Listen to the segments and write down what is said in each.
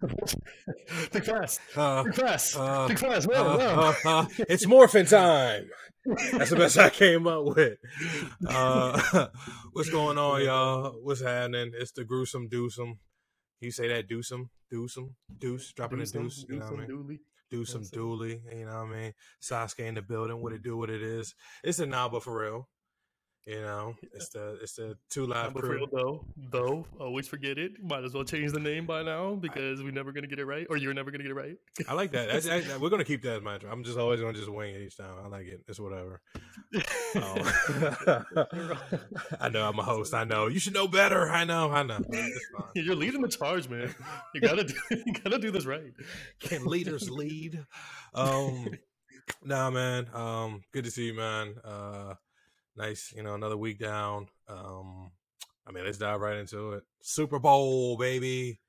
The class. The class. The class. It's morphin' time. That's the best I came up with. What's going on, y'all? What's happening? It's the gruesome dewsome. You say that deuce, dropping a deuce. You know what I mean? Dewsome Duly. You know what I mean? Sasuke in the building. What it do? What it is? It's a Naba for real. You know, it's the two live crew. Real, though, always forget it. Might as well change the name by now because we're never gonna get it right, or you're never gonna get it right. I like that. We're gonna keep that in mind. I'm just always gonna just wing it each time. I like it. It's whatever. I know I'm a host. I know you should know better. I know. It's fine. You're leading the charge, man. You gotta do this right. Can leaders lead? Nah, man. Good to see you, man. Nice, you know, another week down. Let's dive right into it. Super Bowl, baby.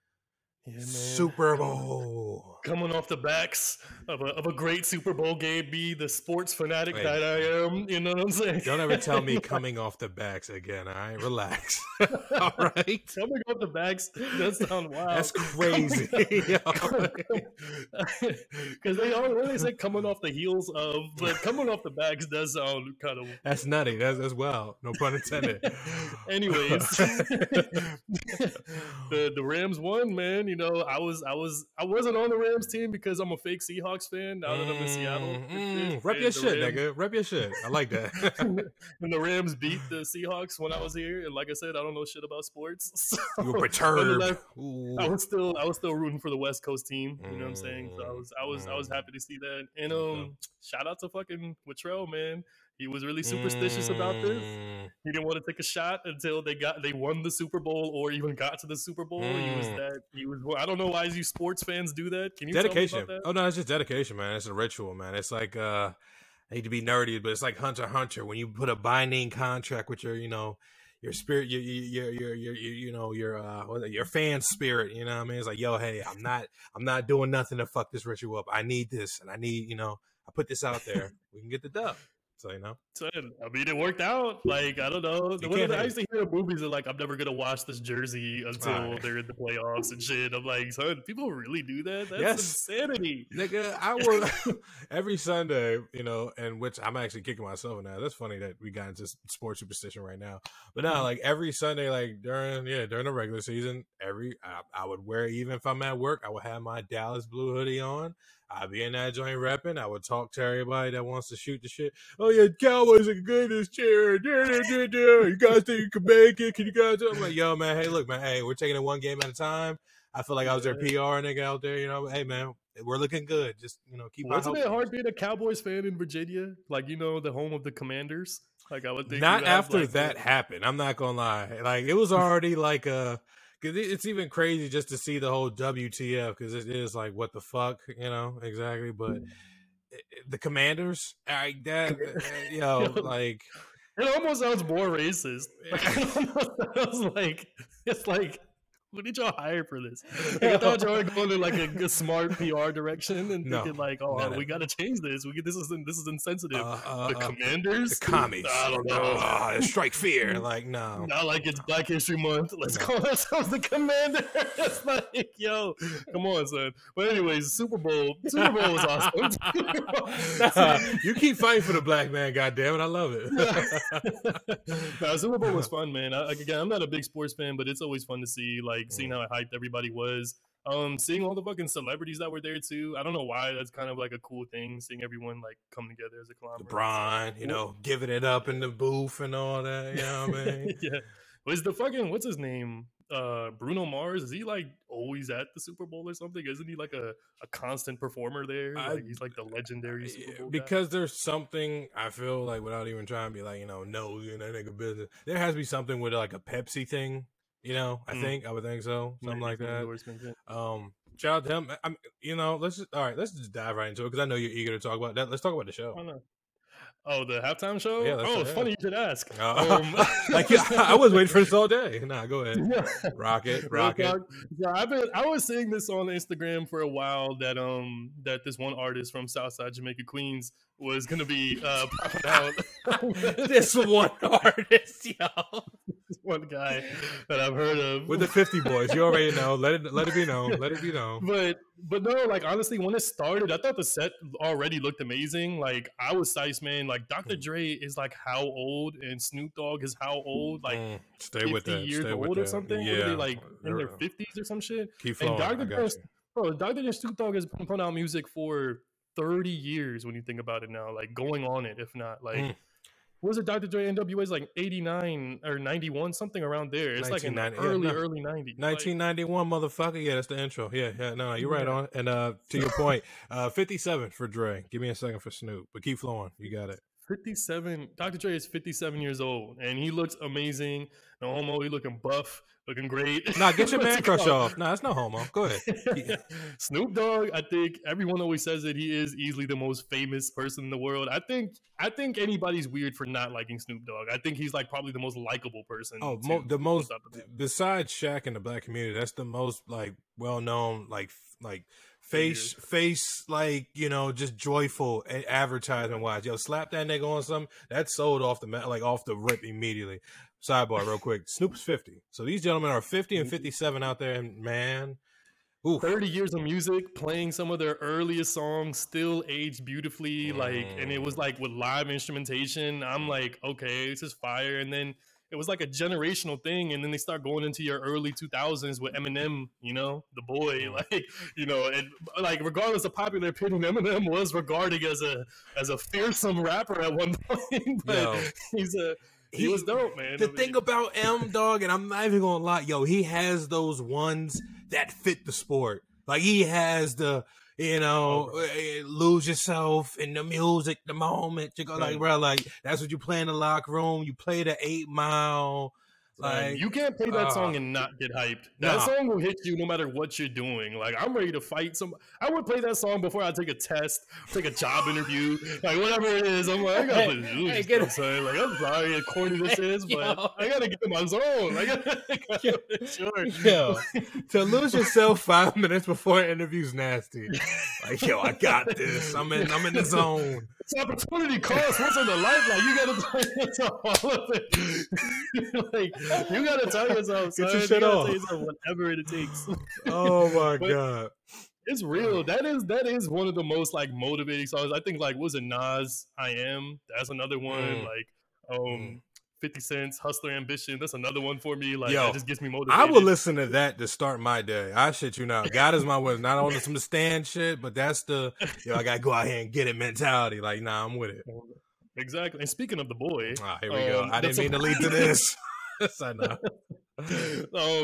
Yeah, man. Super Bowl. Coming off the backs of a great Super Bowl game, be the sports fanatic that I am. You know what I'm saying? Don't ever tell me coming off the backs again, all right? Relax. All right? Coming off the backs, that sounds wild. That's crazy. Because they always say coming off the heels of, but coming off the backs does sound kind of... That's nutty. That's wild. No pun intended. Anyways. the Rams won, man. You know, I wasn't on the Rams team because I'm a fake Seahawks fan now that I'm in Seattle. Rep your shit, nigga. Rep your shit. I like that. And the Rams beat the Seahawks when I was here, and like I said, I don't know shit about sports. So you were perturbed. I was still rooting for the West Coast team. You know what I'm saying? So I was happy to see that. And shout out to fucking Wittrell, man. He was really superstitious about this. He didn't want to take a shot until they won the Super Bowl or even got to the Super Bowl. He was. I don't know why you sports fans do that. Can you tell me about that? Oh no, it's just dedication, man. It's a ritual, man. It's like I hate to be nerdy, but it's like Hunter x Hunter when you put a binding contract with your spirit, your fan spirit. You know what I mean? It's like, yo, hey, I'm not doing nothing to fuck this ritual up. I need this, and I need I put this out there. We can get the dub. So, it worked out. Like, I don't know. I used to hear the movies and like, I'm never going to wash this jersey until they're in the playoffs and shit. I'm like, son, people really do that? That's insanity. Nigga, I will every Sunday, and which I'm actually kicking myself now. That's funny that we got into sports superstition right now. But now, like, every Sunday, like, during the regular season, I would wear, even if I'm at work, I would have my Dallas Blue hoodie on. I'd be in that joint repping. I would talk to everybody that wants to shoot the shit. Oh, yeah, Cowboys are good as cheer. You guys think you can make it? Can you guys do it? I'm like, yo, man, hey, look, man, hey, we're taking it one game at a time. I feel like I was their PR nigga out there, Hey, man, we're looking good. Just, keep on. Wasn't it hard being a Cowboys fan in Virginia? Like, the home of the Commanders? Like, I would think. Not after that happened. I'm not going to lie. Like, it was already like a. Cause it's even crazy just to see the whole WTF because it is like what the fuck, exactly. But the Commanders, like that, like it almost sounds more racist. It almost sounds like it's like. What did y'all hire for this? Like, I thought y'all were going in like a smart PR direction and thinking like, we got to change this. This is insensitive. The Commanders, the commies. I don't know. Strike fear. Like no, not like it's Black History Month. Let's call ourselves the Commanders. It's like, yo, come on, son. But anyways, Super Bowl was awesome. You keep fighting for the black man, goddamn it. I love it. No, Super Bowl was fun, man. Again, I'm not a big sports fan, but it's always fun to see seeing how hyped everybody was, seeing all the fucking celebrities that were there too. I don't know why, that's kind of like a cool thing, seeing everyone like come together as a clown. LeBron, giving it up in the booth and all that. You know what I mean? Yeah. Was the fucking what's his name? Bruno Mars, is he like always at the Super Bowl or something? Isn't he like a constant performer there? Like he's like the legendary Super Bowl guy? There's something I feel like without even trying to be like nosy and that nigga business. There has to be something with like a Pepsi thing. I would think so. Something like that. Shout out to him. Let's just dive right into it because I know you're eager to talk about that. Let's talk about the show. Oh, no. Oh, the halftime show? Yeah, it's funny you should ask. I was waiting for this all day. Nah, go ahead. Rock it. Yeah, I was seeing this on Instagram for a while that this one artist from Southside Jamaica, Queens was gonna be popping out. This one artist, yo. one guy that I've heard of with the 50 boys. You already know. Let it be known. Let it be known. But no, like honestly, when it started, I thought the set already looked amazing. Like I was psyched, man. Like Dr. Dre is like how old, and Snoop Dogg is how old? Like 50 years old or something. Yeah, they, like in their 50s or some shit. Keep flowing. And Dr. Dre and Snoop Dogg has been putting out music for 30 years when you think about it now, like going on it, if not like. Was it Dr. Dre NWA's like 89 or 91, something around there? It's like in the early 90s. 1991, like, motherfucker. Yeah, that's the intro. Yeah. No, you're right on. And to your point, 57 for Dre. Give me a second for Snoop, but keep flowing. You got it. 57. Dr. Dre is 57 years old, and he looks amazing. No homo. He looking buff, looking great. Nah, get your man crush off. Nah, that's no homo. Go ahead. Yeah. Snoop Dogg, I think everyone always says that he is easily the most famous person in the world. I think anybody's weird for not liking Snoop Dogg. I think he's like probably the most likable person. Oh, the most besides Shaq in the black community, that's the most like well-known like face like, you know, just joyful advertisement wise. Yo, slap that nigga on something that sold off the like off the rip immediately. Sidebar real quick. Snoop's 50. So these gentlemen are 50 and 57 out there, and man, oof. 30 years of music, playing some of their earliest songs, still aged beautifully, like, and it was like with live instrumentation. I'm like, okay, this is fire. And then it was like a generational thing, and then they start going into your early 2000s with Eminem, you know, the boy, like, you know, and like regardless of popular opinion, Eminem was regarded as a fearsome rapper at one point, but yo, he was dope, man. The thing about M, dog, and I'm not even gonna lie, yo, he has those ones that fit the sport. Like he has the, you know, lose yourself in the music, the moment you go like, bro, like that's what you play in the locker room. You play the 8 Mile, like you can't play that song and not get hyped. That song will hit you no matter what you're doing. Like I'm ready to fight some. I would play that song before I take a test, take a job interview, like whatever it is. I'm like, I gotta play this. Hey, I'm like, I'm sorry, how corny this is, but yo, I gotta get in my zone. I gotta make sure. Yo, to lose yourself 5 minutes before an interview's nasty. Like, yo, I got this. I'm in the zone. It's opportunity cost. What's in the life? Like you gotta play all of it. Like, you gotta tell yourself, son. Get your shit off. Tell yourself whatever it takes. Oh my god, it's real. That is one of the most like motivating songs. I think like was it Nas? I Am. That's another one. Like 50 Cent's Hustler Ambition. That's another one for me. Like it just gets me motivated. I would listen to that to start my day. I shit you not. God is my witness. Not on some stand shit, but that's the I gotta go out here and get it mentality. Like nah, I'm with it. Exactly. And speaking of the boy, here we go. I didn't mean to lead to this. I know.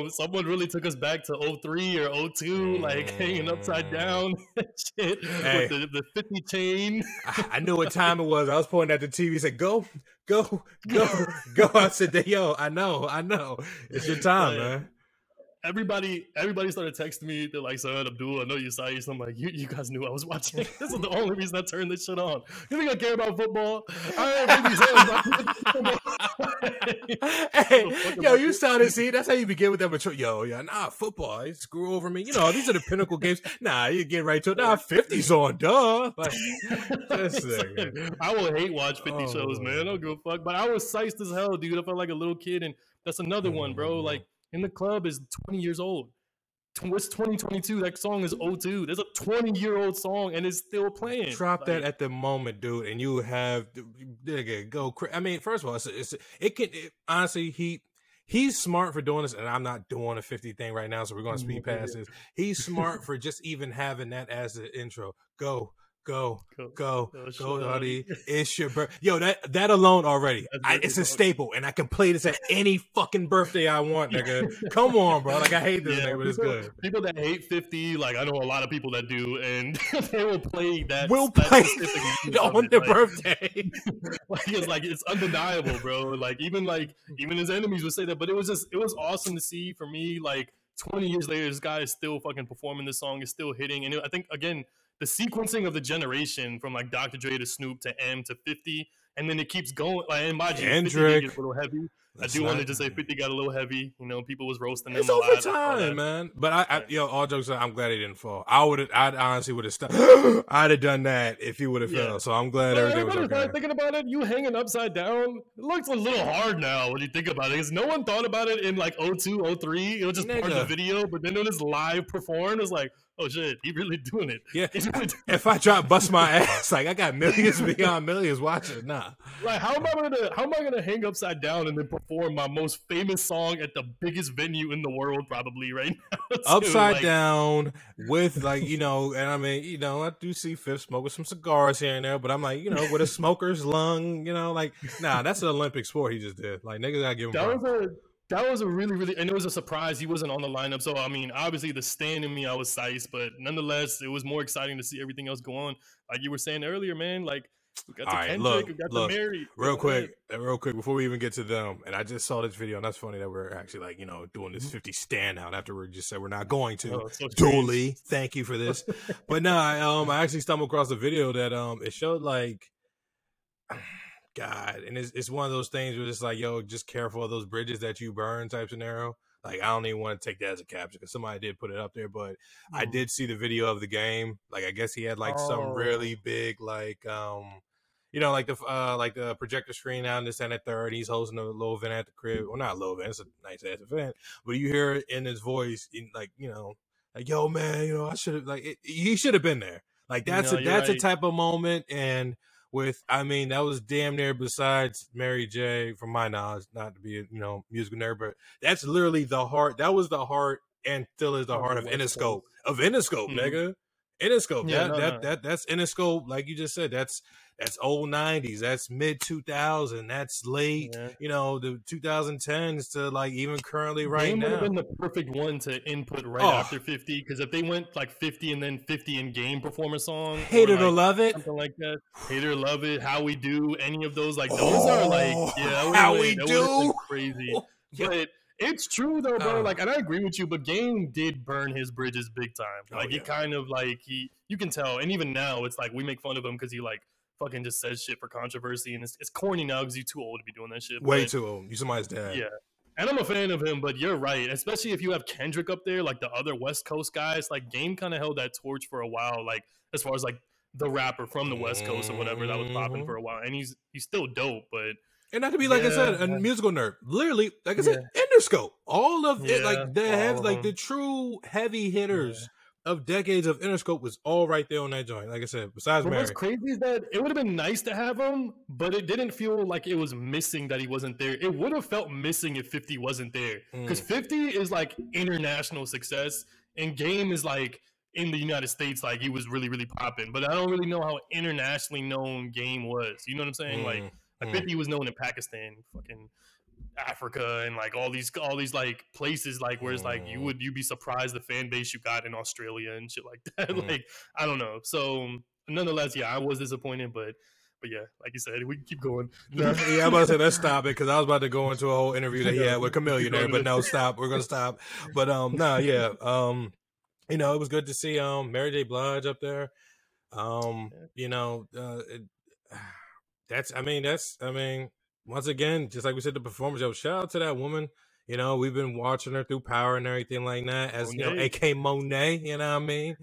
Someone really took us back to 03 or 02, like hanging upside down and shit with the 50 chain. I knew what time it was. I was pointing at the TV, said, Go. I said, yo, I know. It's your time, man. Everybody started texting me. They're like, son, Abdul, I know you saw you. So I'm like, you guys knew I was watching. This is the only reason I turned this shit on. You think I care about football? Hey, yo, you sounded, see, that's how you begin with that mature. Yo, yeah, nah, football, you screw over me. You know, these are the pinnacle games. Nah, you get right to it. Nah, 50's on, duh. Like, I will hate watch 50 shows, man. I don't give a fuck. But I was psyched as hell, dude. I felt like a little kid. And that's another one, bro. Like, In the Club is 20 years old. It's 2022. That song is 02. There's a 20-year-old song, and it's still playing. Drop that at the moment, dude, and you have go. I mean, first of all, it can honestly. He's smart for doing this, and I'm not doing a 50 thing right now, so we're gonna speed past this. He's smart for just even having that as the intro. Go, Roddy. It's your birthday. Yo, that alone already. It's a staple, and I can play this at any fucking birthday I want, nigga. Come on, bro. Like, I hate this nigga, but it's good. People that hate 50, like, I know a lot of people that do, and they will play that. We'll play that on their birthday. It's undeniable, bro. Even his enemies would say that, but it was awesome to see for me, like, 20 years later, this guy is still fucking performing this song, is still hitting, and I think, again, the sequencing of the generation from like Dr. Dre to Snoop to M to 50, and then it keeps going. Like, and mind you, 50 gets a little heavy. That's I do want to just say 50 got a little heavy. You know, people was roasting him. It's overtime, man. But all jokes aside, I'm glad he didn't fall. I honestly would have stopped. I'd have done that if he would have fell. So I'm glad everything was okay. Thinking about it, you hanging upside down, it looks a little hard now when you think about it. Because no one thought about it in like 02, 03. It was just part of the video. But then when it's live performed, it was like, oh shit, he really doing it. Yeah. If I try to bust my ass, like I got millions beyond millions watching. Nah. Like how am I gonna hang upside down and then perform my most famous song at the biggest venue in the world probably right now? Upside down with I do see Fifth Smoke with some cigars here and there, but I'm like, with a smoker's lung, that's an Olympic sport he just did. Like niggas gotta give him That was a really, really, and it was a surprise. He wasn't on the lineup. So, I mean, obviously the stand in me, I was psyched, but nonetheless, it was more exciting to see everything else go on. Like you were saying earlier, man, like, we got to Kendrick, we got to Mary. Real quick, before we even get to them, and I just saw this video, and that's funny that we're actually, doing this 50 standout after we just said we're not going to. Oh, so Duly, thank you for this. But no, I actually stumbled across a video that it showed, God, and it's one of those things where it's like, yo, just careful of those bridges that you burn type scenario. Like, I don't even want to take that as a caption because somebody did put it up there, but I did see the video of the game. Like, I guess he had some really big, the projector screen out in the center third. He's hosting a little event at the crib. Well, not a little event; it's a nice ass event. But you hear it in his voice, yo, man, I should have he should have been there. Like that's a type of moment and. That was damn near besides Mary J. From my knowledge, not to be a musical nerd, but that's literally the heart. That was the heart, and still is the heart of Interscope. Of Interscope, nigga. Interscope. Yeah, that's Interscope. Like you just said, that's old 90s. That's mid 2000. That's late. Yeah. The 2010s to even currently right now. Game would have been the perfect one to input after 50 because if they went 50 and then 50 in game performer song, Hate It or Love It, something like that. Hate It or Love It, How We Do, any of those crazy. Yeah. But it's true though, bro. And I agree with you, but Game did burn his bridges big time. He kind of you can tell, and even now it's we make fun of him because he fucking just says shit for controversy, and it's corny now because you're too old to be doing that shit. Way too old. You somebody's dad. Yeah, and I'm a fan of him, but you're right, especially if you have Kendrick up there, the other West Coast guys. Game kind of held that torch for a while, as far as the rapper from the West Coast or whatever that was popping for a while, and he's still dope, but. And not to be I said, a musical nerd. Literally, I said, Interscope. All of it, they have the true heavy hitters of decades of Interscope was all right there on that joint. Like I said, besides Mary. What's crazy is that it would have been nice to have him, but it didn't feel like it was missing that he wasn't there. It would have felt missing if 50 wasn't there, because 50 is international success, and Game is in the United States, he was really, really popping. But I don't really know how internationally known Game was. You know what I'm saying? 50 was known in Pakistan, fucking Africa, and all these places where it's you'd be surprised the fan base you got in Australia and shit like that. I don't know. So nonetheless, I was disappointed, but yeah, like you said, we can keep going. I'm about to say let's stop it because I was about to go into a whole interview that he had with Chameleon there, but no, stop. We're gonna stop. But it was good to see Mary J. Blige up there. Once again, just like we said, the performance, shout out to that woman. We've been watching her through Power and everything like that, as Monet. A.K. Monet, you know what I mean?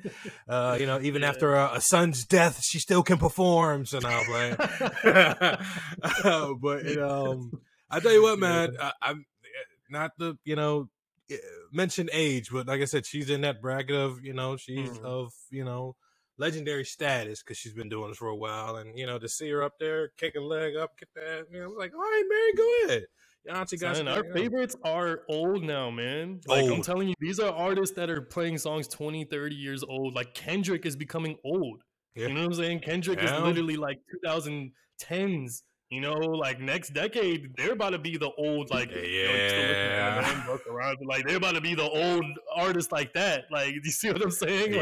Even after a son's death, she still can perform, so now I'm playing. But, I tell you what, man, I'm not to, mention age, but like I said, she's in that bracket of, she's of, legendary status because she's been doing this for a while, and to see her up there kick a leg up, get that, I was all right, Mary, go ahead. Our favorites are old now, man. I'm telling you, these are artists that are playing songs 20, 30 years old. Kendrick is becoming old. Yeah. You know what I'm saying? Kendrick is literally 2010s. Next decade, they're about to be the old they're about to be the old artists that. You see what I'm saying?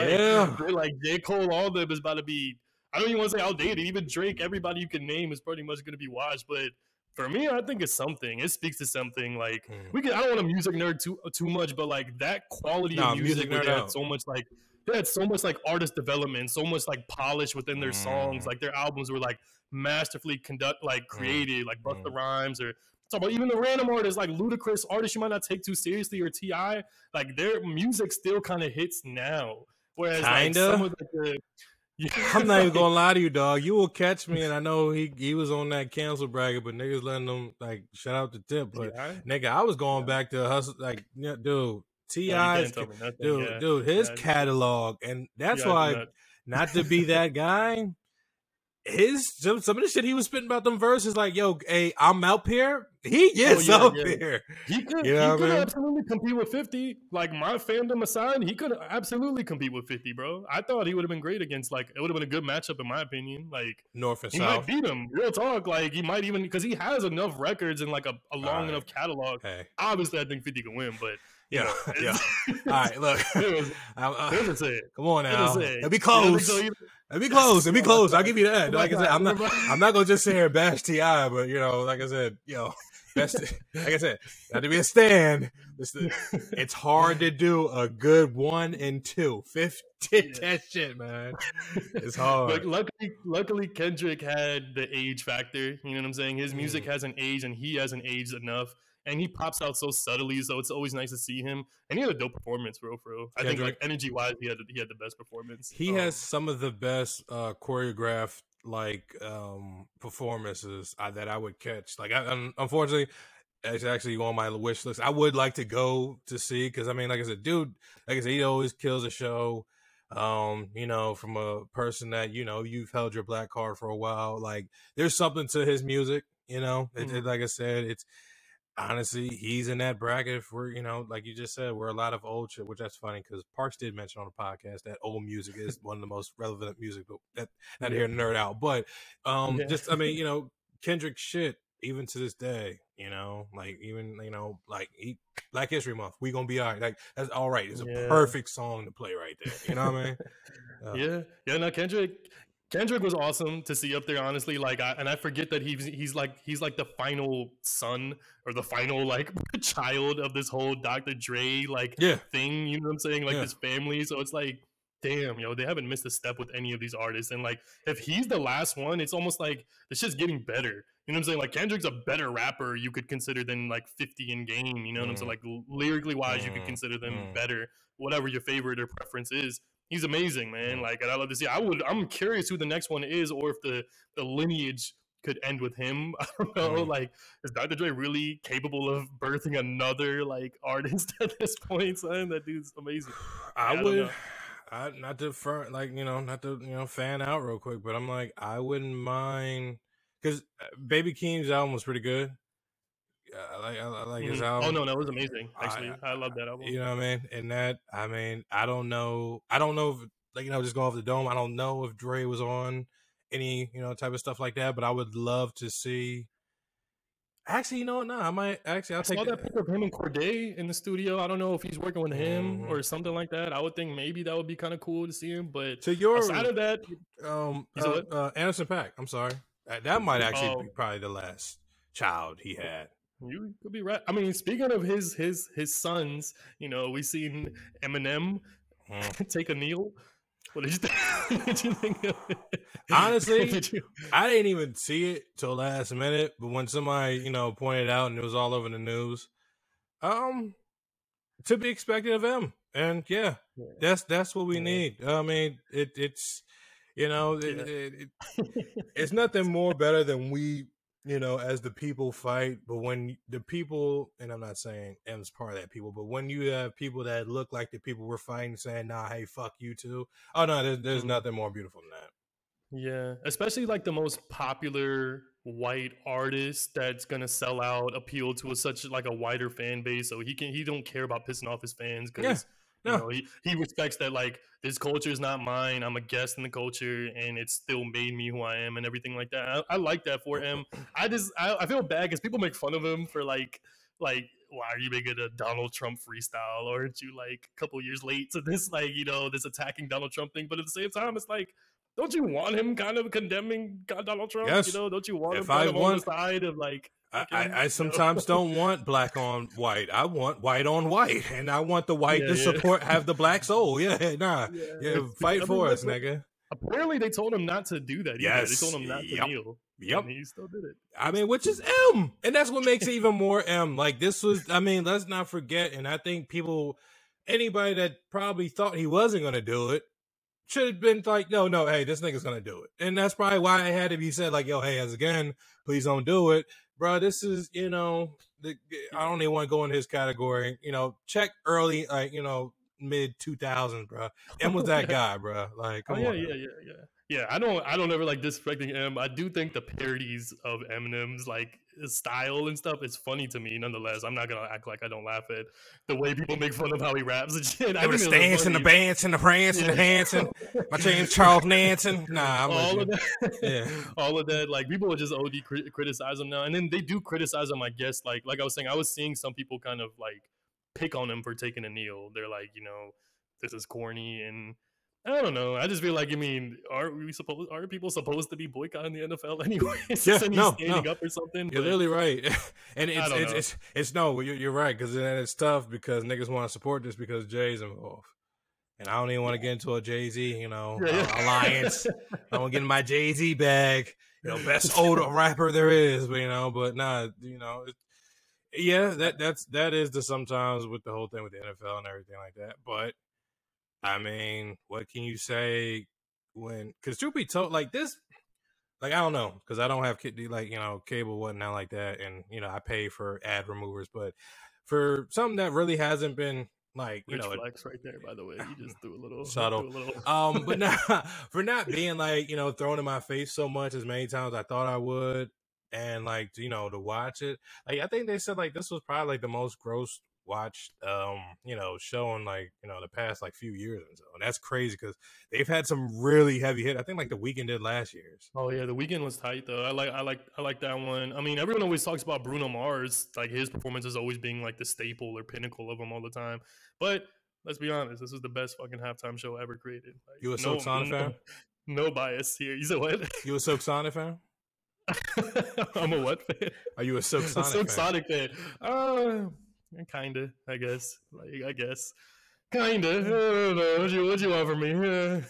J. Cole, all of them is about to be. I don't even want to say outdated. Even Drake, everybody you can name is pretty much going to be watched. But for me, I think it's something. It speaks to something. I don't want a music nerd too much, but that quality of music where they had so much they had so much artist development, so much polish within their songs. Their albums were masterfully created, Busta Rhymes or So, but even the random artists, like Ludacris, artists you might not take too seriously, or T.I., like their music still kind of hits now. Whereas like, some of the I'm not even gonna lie to you, dog. You will catch me, and I know he was on that cancel bracket, but niggas letting them like shout out the tip. But nigga, I was going back to hustle, like dude, T.I., dude, his catalog, and that's why, not to be that guy. His some of the shit he was spitting about them verses, like, yo, hey, I'm out here. He is out here. He could, absolutely compete with 50. Like, my fandom aside, he could absolutely compete with 50, bro. I thought he would have been great against, like, it would have been a good matchup in my opinion. Like, North and South. He might beat him. Real talk. Like, he might even, because he has enough records and, like, a long enough catalog. Hey. Obviously, I think 50 can win, but. Yeah. All right, look. Come on now. It'll be close. It'll be close. I'll give you that. Like I said, I'm not gonna just sit here and bash T.I., but you know, like I said, best. Like I said, not to be a stan. It's hard to do a good 1 and 2. 50. That shit, man. It's hard. But luckily, Kendrick had the age factor. You know what I'm saying? His music hasn't aged, and he hasn't aged enough. And he pops out so subtly, so it's always nice to see him. And he had a dope performance, bro, for real. I think, like, energy-wise, he had the best performance. He has some of the best choreographed, like, performances that I would catch. Like, unfortunately, it's actually on my wish list. I would like to go to see, because, I mean, like I said, dude, like I said, he always kills a show, you know, from a person that, you know, you've held your black card for a while. Like, there's something to his music, you know? Like I said, it's... Honestly, he's in that bracket for, you know, like you just said, we're a lot of old shit, which that's funny because Parks did mention on the podcast that old music is one of the most relevant music, but not here to nerd out. But just, I mean, you know, Kendrick shit, even to this day, you know, like even, you know, like Black History Month, we going to be all right. Like, that's all right. It's a perfect song to play right there. You know what I mean? No, Kendrick was awesome to see up there, honestly. Like, I forget that he's like the final son or the final like child of this whole Dr. Dre thing. You know what I'm saying? Like his family. So it's like, damn, yo, they haven't missed a step with any of these artists. And like, if he's the last one, it's almost like it's just getting better. You know what I'm saying? Like, Kendrick's a better rapper you could consider than like 50 in Game. You know what I'm saying? Like, lyrically wise, you could consider them better. Whatever your favorite or preference is. He's amazing, man. Like, and I love to see. I'm curious who the next one is, or if the lineage could end with him. I don't know. Like, is Dr. Dre really capable of birthing another like artist at this point, son? That dude's amazing. Not to fan out real quick, but I'm like, I wouldn't mind, because Baby Keem's album was pretty good. I like his album. Oh, no, it was amazing. Actually, I love that album. You know what I mean? And that, I mean, I don't know if, like, you know, just going off the dome, I don't know if Dre was on any, you know, type of stuff like that, but I would love to see. Actually, you know what? No, I might actually. I saw that picture of him and Cordae in the studio. I don't know if he's working with him or something like that. I would think maybe that would be kind of cool to see him. But to your side of that, Anderson Paak. I'm sorry, that might actually be probably the last child he had. You could be right. I mean, speaking of his sons, you know, we seen Eminem take a kneel. What did you think? Of it? Honestly, I didn't even see it till last minute. But when somebody, you know, pointed out and it was all over the news, to be expected of him. And that's what we need. I mean, it's you know, it's nothing more better than we. You know, as the people fight, but when the people, and I'm not saying M's part of that people, but when you have people that look like the people we're fighting saying, nah, hey, fuck you too. Oh, no, there's nothing more beautiful than that. Yeah, especially like the most popular white artist that's going to sell out, appeal to such like a wider fan base. So he don't care about pissing off his fans because you know, he respects that, like, this culture is not mine. I'm a guest in the culture, and it still made me who I am and everything like that. I like that for him. I feel bad because people make fun of him for, like, why are you making a Donald Trump freestyle? Or aren't you, like, a couple years late to this, like, you know, this attacking Donald Trump thing? But at the same time, it's like, don't you want him kind of condemning Donald Trump? Yes. You know, don't you want him on the side of, like... I sometimes don't want black on white. I want white on white, and I want the white to support, have the black soul. Fight for us, nigga. Apparently, they told him not to do that. Yes, they told him not to kneel. Yep. And he still did it. I mean, which is M. And that's what makes it even more M. Like, this was, I mean, let's not forget. And I think people, anybody that probably thought he wasn't going to do it, should have been like, no, hey, this nigga's going to do it. And that's probably why it had to be said, like, yo, hey, as again, please don't do it. Bro, this is, you know, I don't even want to go in his category. You know, check early, like, you know, mid 2000s, bro. M was that guy, bro. Like, come on. Yeah. Yeah, I don't ever like disrespecting M. I do think the parodies of Eminem's like style and stuff is funny to me. Nonetheless, I'm not gonna act like I don't laugh at the way people make fun of how he raps and shit. I mean, the stance and the bants and the prance and the Hanson. My name's Charles Nansen. Nah, I'm all of that. Yeah, all of that. Like people would just OD criticize him now, and then they do criticize him. I guess like I was saying, I was seeing some people kind of like pick on him for taking a kneel. They're like, you know, this is corny and. I don't know. I just feel like, I mean, are people supposed to be boycotting the NFL anyway? Standing up or something? You're literally right. And you're right because then it's tough because niggas want to support this because Jay's involved. And I don't even want to get into a Jay-Z, you know, alliance. I want to get in my Jay-Z bag. You know, best older rapper there is, you know, but nah, you know. That is the sometimes with the whole thing with the NFL and everything like that. But I mean, what can you say when, because truth be told, like this, like, I don't know, because I don't have, like, you know, cable, whatnot like that, and, you know, I pay for ad removers, but for something that really hasn't been, like, you know. Flex right there, by the way. You just threw a little. Subtle. But for not being, like, you know, thrown in my face so much as many times I thought I would, and, like, you know, to watch it. Like, I think they said, like, this was probably, like, the most gross watched you know showing like you know the past like few years and so and that's crazy because they've had some really heavy hit. I think like The Weeknd did last year's. Oh yeah, The Weeknd was tight though. I like that one. I mean everyone always talks about Bruno Mars, like his performances always being like the staple or pinnacle of them all the time, but let's be honest, this is the best fucking halftime show ever created. Like, you a Silk Sonic fan? No bias here. You said what? You a Silk Sonic fan? I'm a what fan? Are you a Silk Sonic fan? Kinda, I guess. Like, kinda. I don't know. What you want from me? Bruno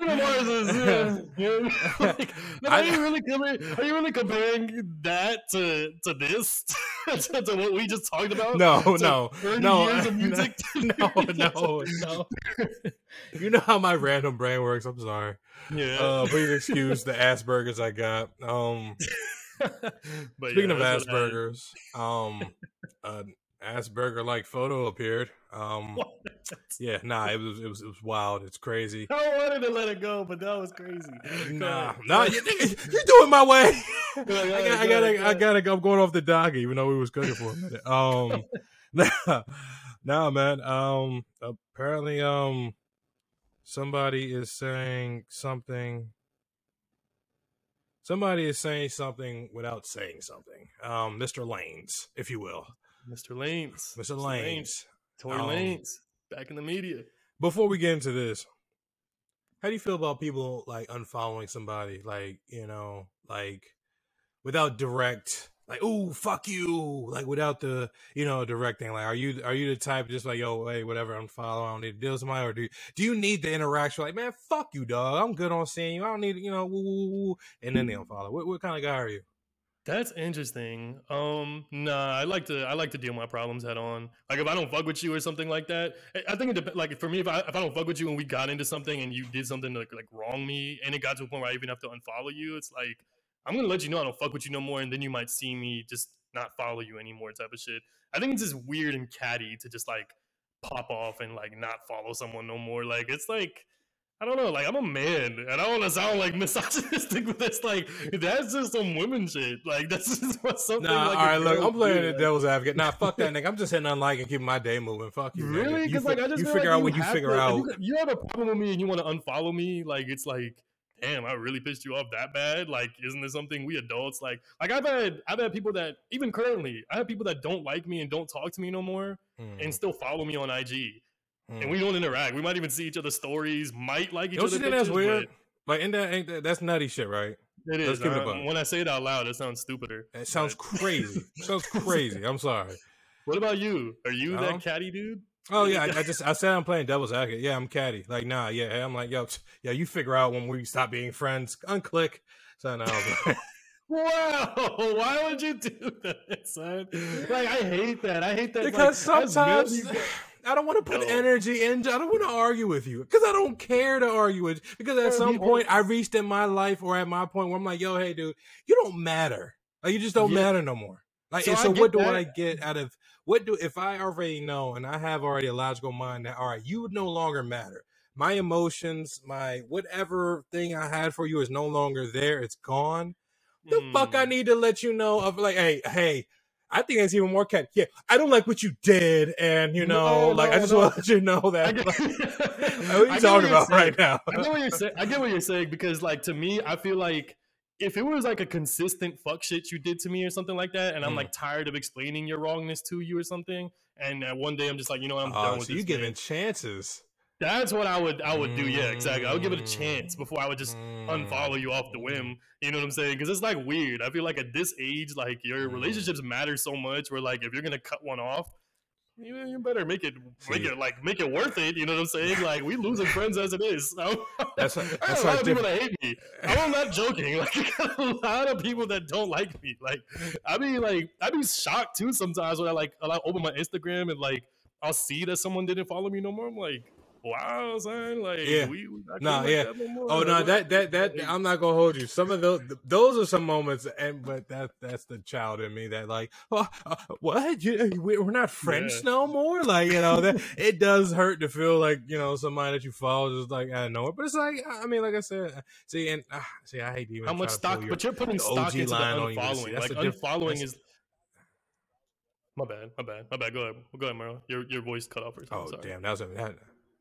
Mars is. Like, are you really comparing that to this? to what we just talked about? No. You know how my random brain works. I'm sorry. Yeah. Please excuse the Asperger's I got. But speaking of Asperger's, an Asperger-like photo appeared. Yeah, nah, it was wild. It's crazy. I wanted to let it go, but that was crazy. Nah, you're doing my way. I gotta go. I'm going off the dock, even though we was cooking for a minute. Nah, man. Apparently, somebody is saying something. Somebody is saying something without saying something. Mr. Lanez, if you will. Mr. Lanez. Tory Lanez. Back in the media. Before we get into this, how do you feel about people like unfollowing somebody? Like, you know, like without direct, like, ooh, fuck you. Like without the, you know, direct thing. Like, are you the type just like, yo, hey, whatever, unfollow, I don't need to deal with somebody, or do you need the interaction? Like, man, fuck you, dog. I'm good on seeing you. I don't need, you know, woo. And then they unfollow. What kind of guy are you? That's interesting. Nah, I like to deal with my problems head on. Like if I don't fuck with you or something like that, I think it depends. Like for me, if I don't fuck with you and we got into something and you did something to, like wrong me, and it got to a point where I even have to unfollow you, it's like, I'm going to let you know I don't fuck with you no more, and then you might see me just not follow you anymore type of shit. I think it's just weird and catty to just, like, pop off and, like, not follow someone no more. Like, it's like, I don't know, like, I'm a man, and I don't want to sound, like, misogynistic with this. Like, that's just some women shit. Like, that's just something. Nah, like, all right, look, I'm playing the devil's advocate. Nah, fuck that, nigga. I'm just hitting unlike and keeping my day moving. Fuck you, really? Because, like, I just you figure like out what you figure out. You have a problem with me and you want to unfollow me? Like, it's like, damn, I really pissed you off that bad. Like, isn't there something we adults like I've had people that even currently, I have people that don't like me and don't talk to me no more and still follow me on IG and we don't interact. We might even see each other's stories, might like each other. Don't you think that's weird? Like, that's nutty shit, right? It is. When I say it out loud, it sounds stupider. It sounds crazy. I'm sorry. What about you? Are you that catty dude? Oh yeah, I said I'm playing devil's advocate. Yeah, I'm catty. Like, nah, yeah, I'm like, yo, you figure out when we stop being friends. Unclick. son. I was like, whoa, why would you do that, son? Like, I hate that. I hate that. Because like, sometimes I don't want to put energy into, I don't want to argue with you because I don't care to argue with you. Because at some point I reached in my life or at my point where I'm like, yo, hey, dude, you don't matter. Like, you just don't matter no more. Like, so what do I get out of, what do, if I already know and I have already a logical mind that, all right, you would no longer matter. My emotions, my whatever thing I had for you is no longer there. It's gone. The fuck I need to let you know of, like, hey, I think it's even more cat. Yeah, I don't like what you did, and you know, I just want to let you know that. What are you talking about right now? I get what you're saying. I get what you're saying because, like, to me, I feel like if it was like a consistent fuck shit you did to me or something like that, and I'm like tired of explaining your wrongness to you or something, and one day I'm just like, you know what, I'm done with this. So you giving chances. That's what I would do. Yeah, exactly. I would give it a chance before I would just unfollow you off the whim. You know what I'm saying? Because it's like weird. I feel like at this age, like your relationships matter so much. Where like if you're gonna cut one off, you better make it worth it. You know what I'm saying? Like we losing friends as it is. So. That's a lot of people that hate me. I'm not joking. Like I got a lot of people that don't like me. Like I be shocked too sometimes when I open my Instagram and like I'll see that someone didn't follow me no more. I'm like. Wow, son! Like, yeah, that no more. Oh no, that I'm not gonna hold you. Some of those are some moments, but that's the child in me that like, what? We're not French no more. Like, you know, that it does hurt to feel like you know somebody that you follow just like I don't know it. But it's like, I mean, like I said, see, I hate to even how much stock, but you're putting stock into the unfollowing. Like unfollowing is. My bad. Go ahead, Marla. Your voice cut off for a second. Oh damn, that was.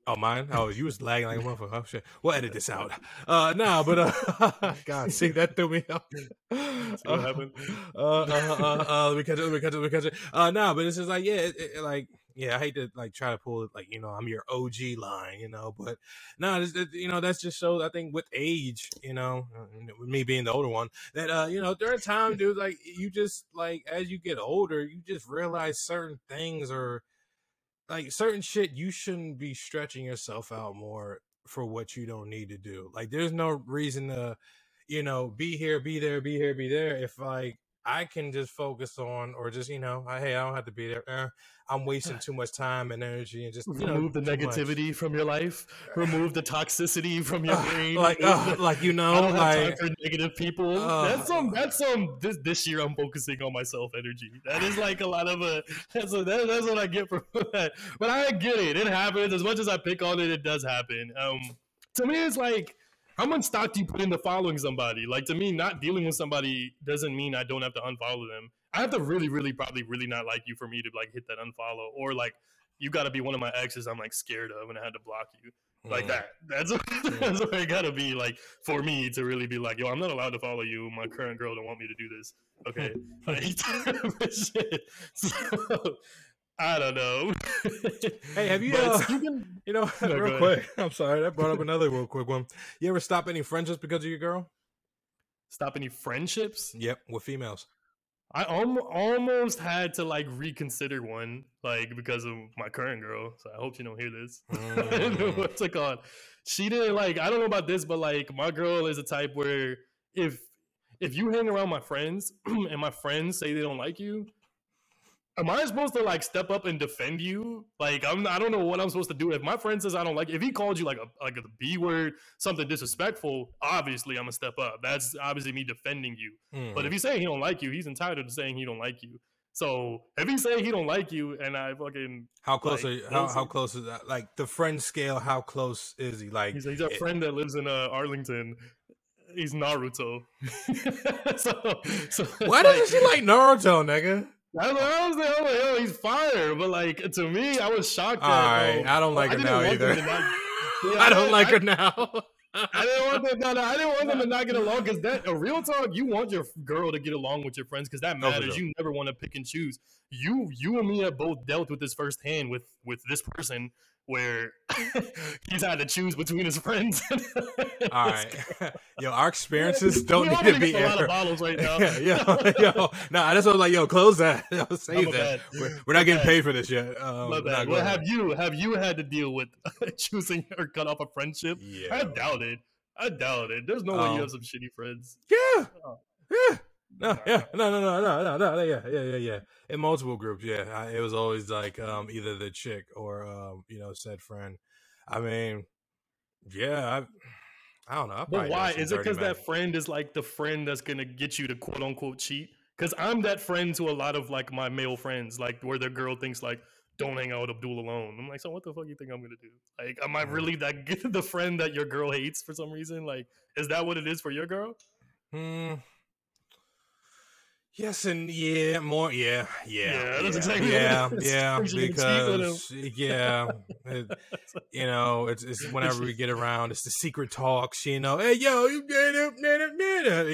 Oh, mine? Oh, you was lagging like a motherfucker. Oh, shit. We'll edit this out. No, but God, see, that threw me off. See what happened? We catch it. No, but it's just like, yeah, I hate to like try to pull it, like, you know, I'm your OG line, you know, but no, you know, that's just shows, I think with age, you know, with me being the older one, that, you know, there are times, dude, like, you just, like, as you get older, you just realize certain things are, like certain shit, you shouldn't be stretching yourself out more for what you don't need to do. Like, there's no reason to, you know, be here, be there. If like I can just focus on, or just you know, hey, I don't have to be there. I'm wasting too much time and energy, and just you remove the negativity from your life, remove the toxicity from your brain. I don't have time for negative people. That's some. This year, I'm focusing on myself energy. That is like a lot of a. That's what I get from that. But I get it. It happens. As much as I pick on it, it does happen. To me, it's like. How much stock do you put into following somebody? Like, to me, not dealing with somebody doesn't mean I don't have to unfollow them. I have to really, probably not like you for me to, like, hit that unfollow. Or, like, you got to be one of my exes I'm, like, scared of and I had to block you. Like, that. That's what it got to be, like, for me to really be like, yo, I'm not allowed to follow you. My current girl don't want me to do this. Okay. Like, shit. So... I don't know. Hey, have you, you know, real quick, I'm sorry, that brought up another real quick one. You ever stop any friendships because of your girl? Stop any friendships? Yep, with females. I almost had to, like, reconsider one, like, because of my current girl. So I hope she don't hear this. What's it called? She didn't, like, I don't know about this, but, like, my girl is a type where if you hang around my friends and my friends say they don't like you, am I supposed to like step up and defend you? Like I don't know what I'm supposed to do. If my friend says I don't like, if he called you like a B word, something disrespectful, obviously I'm gonna step up. That's obviously me defending you. But if he's saying he don't like you, he's entitled to saying he don't like you. So if he's saying he don't like you, and I fucking how close like, are you, how close is that? Like the friend scale? How close is he? Like he's a friend that lives in Arlington. He's Naruto. so why doesn't she like Naruto, nigga? I was like, yo, he's fire. But, like, to me, I was shocked. All right. I don't like her now either. I don't like her now. I didn't want them to not get along because that a real talk. You want your girl to get along with your friends because that matters. Sure. You never want to pick and choose. You and me have both dealt with this firsthand with this person where he's had to choose between his friends. All right, yo, our experiences don't need to be a lot of bottles right now. Nah, that's what I'm like. Yo, close that. Yo, save that. We're not getting paid for this yet. Well, have you had to deal with choosing or cut off a friendship? Yeah. I doubt it. I doubt it. There's no way you have some shitty friends. Yeah. Oh. Yeah. No, yeah, no, yeah. In multiple groups, yeah. It was always like either the chick or said friend. I mean, yeah, I don't know. But why? Is it because that friend is like the friend that's gonna get you to quote unquote cheat? Because I'm that friend to a lot of like my male friends, like where the girl thinks like, don't hang out with Abdul alone. I'm like, so what the fuck you think I'm gonna do? Like, am I really that the friend that your girl hates for some reason? Like, is that what it is for your girl? Yes and yeah, more yeah. That's exactly because yeah, it's whenever we get around, it's the secret talks, hey yo, that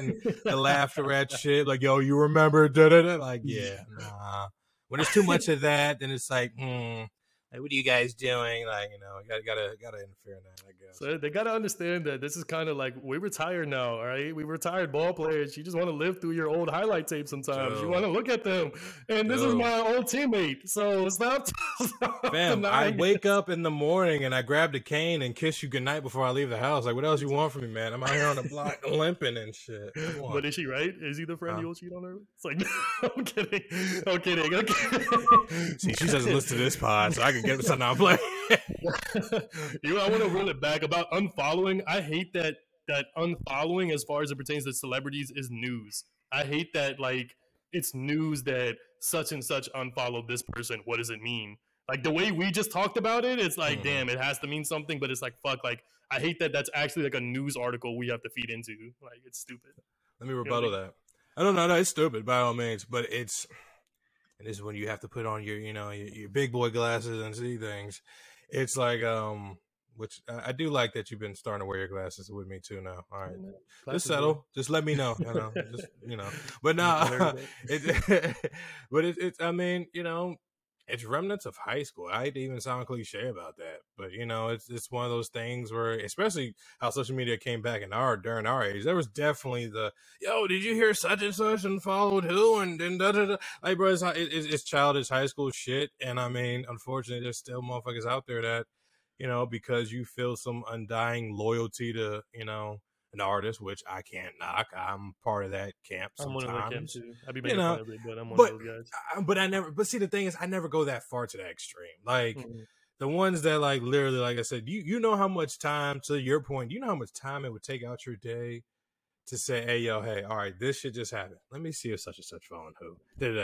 and the laughter at shit, like yo, you remember da-da-da? Like yeah, nah. When there's too much of that, then it's like, like what are you guys doing? Like gotta interfere in that, I guess. So they gotta understand that this is kind of like we're retired now, all right? We retired ball players. You just want to live through your old highlight tape sometimes. Dude. You want to look at them, and this is my old teammate. So stop. Fam, I wake up in the morning and I grab the cane and kiss you goodnight before I leave the house. Like what else you want from me, man? I'm out here on the block limping and shit. But is she right? Is he the friend you'll cheat on her? It's like I'm kidding. See, she doesn't listen to this pod, so I can. Get something I'll play. I want to reel it back about unfollowing. I hate that unfollowing as far as it pertains to celebrities is news. I hate that like it's news that such and such unfollowed this person. What does it mean? Like the way we just talked about it, it's like damn, it has to mean something, but it's like fuck, like I hate that that's actually like a news article we have to feed into. Like it's stupid. Let me rebuttal that. I don't know, no, it's stupid by all means, but it's and this is when you have to put on your big boy glasses and see things. It's like, which I do like that you've been starting to wear your glasses with me too now. All right, just settle. Just let me know. But no, I mean, it's remnants of high school. I hate to even sound cliche about that, but it's one of those things where, especially how social media came back during our age, there was definitely the yo, did you hear such and such and followed who and then da da da. Like, bro, it's childish high school shit. And I mean, unfortunately, there's still motherfuckers out there that because you feel some undying loyalty to an artist, which I can't knock. I'm part of that camp sometimes. I'm one of that camp too. I'd be making fun of it, but I'm one of those guys. But see, the thing is, I never go that far to that extreme. Like the ones that, like, literally, like I said, you know how much time, to your point, you know how much time it would take out your day to say, hey, yo, hey, all right, this shit just happened. Let me see if such and such following who.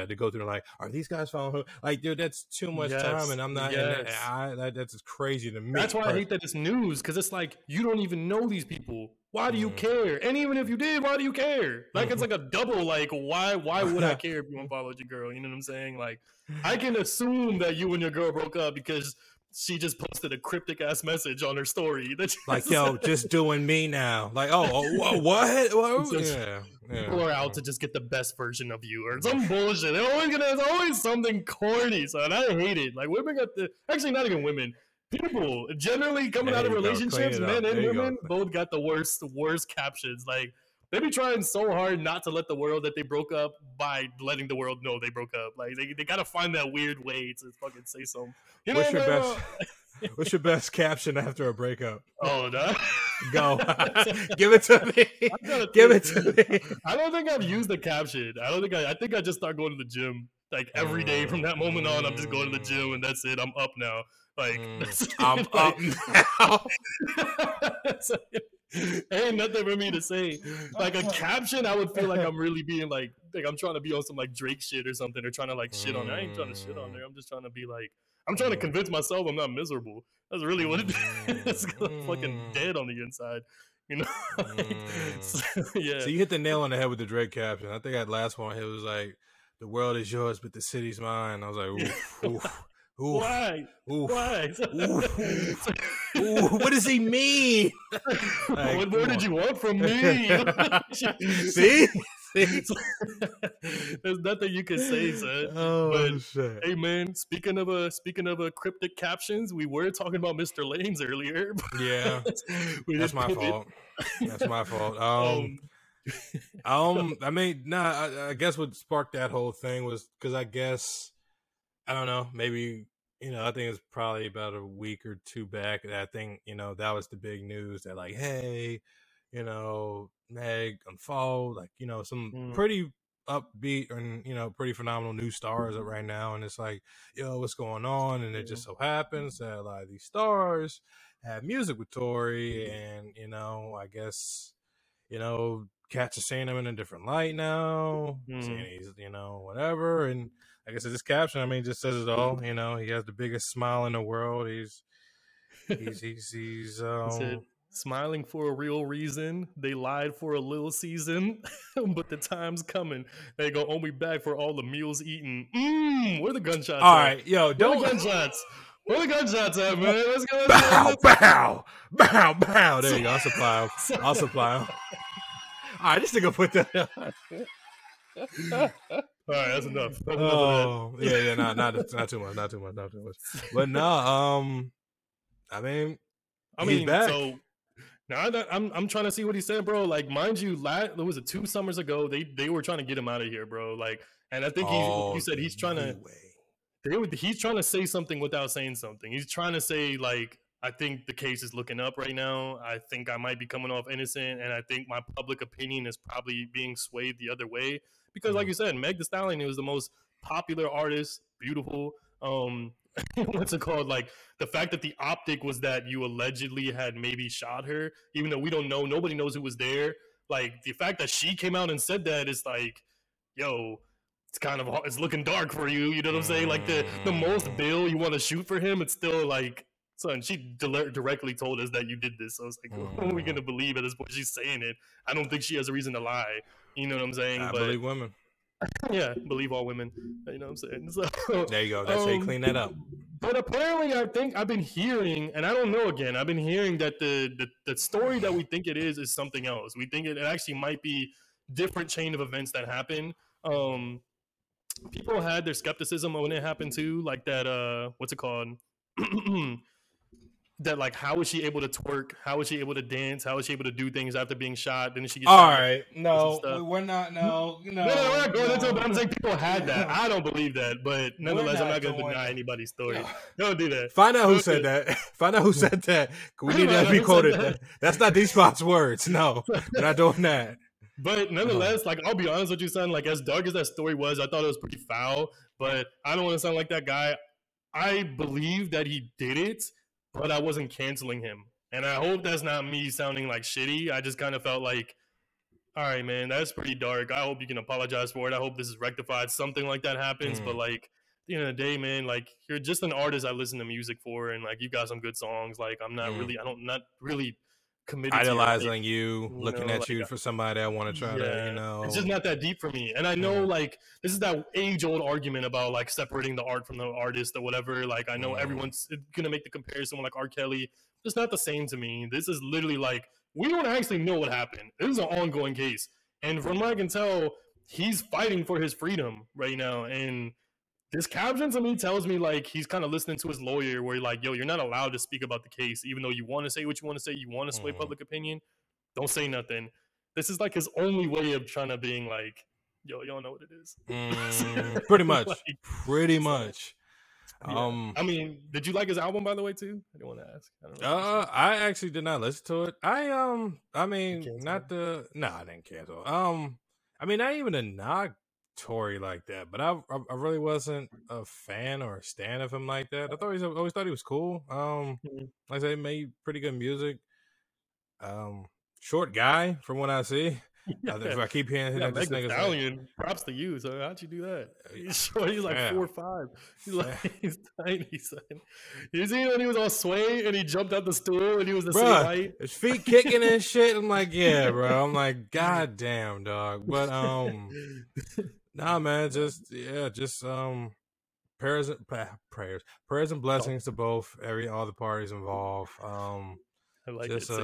To go through, like, are these guys following who? Like, dude, that's too much time, and I'm not. Yes. And that's crazy to me. That's why I hate that it's news, because it's like you don't even know these people. Why do you care? And even if you did, why do you care? Like, it's like a double, like, why would I care if you unfollowed your girl? You know what I'm saying? Like, I can assume that you and your girl broke up because she just posted a cryptic-ass message on her story. Like, yo, just doing me now. Like, what? People are out to just get the best version of you or some bullshit. There's always something corny, son. I hate it. Like, women got the... Actually, not even women. People generally coming out of relationships, men and women, both got the worst captions. Like, they be trying so hard not to let the world that they broke up by letting the world know they broke up. Like, they gotta find that weird way to fucking say something. What's your best caption after a breakup? Oh, no. Go. Give it to me. I don't think I've used the caption. I think I just start going to the gym. Like, every day from that moment on, I'm just going to the gym, and that's it. I'm up now. Like, I'm up now. Ain't nothing for me to say. Like, a caption, I would feel like I'm really being like I'm trying to be on some like Drake shit or something, or trying to like shit on there. I ain't trying to shit on there. I'm just trying to be like, I'm trying to convince myself I'm not miserable. That's really what it is. It's fucking dead on the inside. So you hit the nail on the head with the Drake caption. I think that last one here was like, the world is yours, but the city's mine. I was like, ooh. Why? What does he mean? Like, what more did you want from me? See? There's nothing you can say, son. Oh, shit. Hey, man, speaking of cryptic captions, we were talking about Mr. Lanes earlier. Yeah, that's my fault. That's my fault. I mean, I guess what sparked that whole thing was because I guess, I don't know, maybe you know, I think it's probably about a week or two back. And I think, you know, that was the big news that, like, hey, you know, Meg unfold, like, you know, some pretty upbeat and, you know, pretty phenomenal new stars right now. And it's like, yo, what's going on? And it just so happens that a lot of these stars have music with Tory. And, you know, I guess, you know, cats are seeing him in a different light now, seeing he's, you know, whatever. And I guess this caption, I mean, just says it all. You know, he has the biggest smile in the world. He's smiling for a real reason. They lied for a little season, but the time's coming. They gonna owe me back for all the meals eaten. Where the gunshots? All right, at? Yo, don't where the gunshots. Where the gunshots at, man? Let's go. Bow, bow, bow, bow. There you go. I'll supply him. All right, this nigga put that up. All right, that's enough. Oh, yeah, not too much. But no, I mean, he's back. So now that I'm trying to see what he said, bro. Like, mind you, it was 2 summers ago. They were trying to get him out of here, bro. Like, and I think he said he's trying to. He's trying to say something without saying something. He's trying to say, like, I think the case is looking up right now. I think I might be coming off innocent, and I think my public opinion is probably being swayed the other way. Because, like you said, Meg Thee Stallion was the most popular artist, beautiful. What's it called? Like, the fact that the optic was that you allegedly had maybe shot her, even though we don't know, nobody knows who was there. Like, the fact that she came out and said that is like, yo, it's kind of, it's looking dark for you. You know what I'm saying? Like, the most bill you want to shoot for him, it's still like, son, she directly told us that you did this. So I was like, what are we going to believe at this point? She's saying it. I don't think she has a reason to lie. You know what I'm saying? I believe women. Yeah, believe all women. You know what I'm saying? So, there you go. That's how you clean that up. But apparently, I think I've been hearing, and I don't know again, I've been hearing that the story that we think it is something else. We think it actually might be different chain of events that happen. People had their skepticism when it happened too, like that, what's it called? That, like, how was she able to twerk? How was she able to dance? How was she able to do things after being shot? Then she gets all shot. Right. No, we're not. No, we're not going into it. But I'm saying people had that. I don't believe that, but nonetheless, I'm not going to deny anybody's story. No. Don't do that. Find out who said that. Find out who said that. We need that to be quoted. That. That's not D-Spot's words. No, we're not doing that. But nonetheless, like, I'll be honest with you, son. Like, as dark as that story was, I thought it was pretty foul. But I don't want to sound like that guy. I believe that he did it, but I wasn't canceling him. And I hope that's not me sounding like shitty. I just kind of felt like, all right, man, that's pretty dark. I hope you can apologize for it. I hope this is rectified. Something like that happens. But, like, at the end of the day, man, like, you're just an artist I listen to music for. And, like, you got some good songs. Like, I'm not really, I don't really committed idolizing to you looking at like, you for somebody I want to try to, you know. It's just not that deep for me. And I know, like, this is that age-old argument about, like, separating the art from the artist or whatever. Like, I know everyone's going to make the comparison with, like, R. Kelly. It's not the same to me. This is literally, like, we don't actually know what happened. This is an ongoing case. And from what I can tell, he's fighting for his freedom right now. And this caption to me tells me, like, he's kind of listening to his lawyer where, like, yo, you're not allowed to speak about the case, even though you want to say what you want to say, you want to sway public opinion, don't say nothing. This is, like, his only way of trying to being, like, yo, y'all know what it is. Pretty much. Yeah. I mean, did you like his album, by the way, too? I didn't want to ask. I actually did not listen to it. I didn't cancel. I mean, not even a knock Tory like that, but I really wasn't a fan or a stan of him like that. I always thought he was cool. Like I said, he made pretty good music. Short guy from what I see. If I keep hearing this nigga Stallion, props to you. So how'd you do that? He's short. He's like 4'5". He's like he's tiny, son. You see when he was all sway and he jumped out the stool and he was the same height. His feet kicking and shit. I'm like, yeah, bro. I'm like, god damn, dog. But nah, man, just prayers and blessings to both all the parties involved. I like just, it.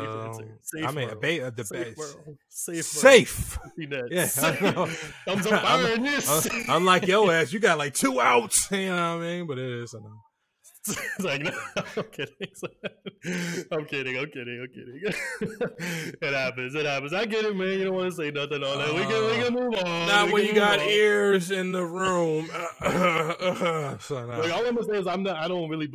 Safe I mean, world. Safe world. Safe. World. Yeah, safe. I know. Thumbs up firing this. Unlike your ass, you got like 2 outs. You know what I mean? But it is. I know. It's like, no, I'm kidding. I'm kidding. It happens. I get it, man. You don't want to say nothing on that. We can move on. Not when you got ears in the room. So no. Like, all I'm gonna say is I don't really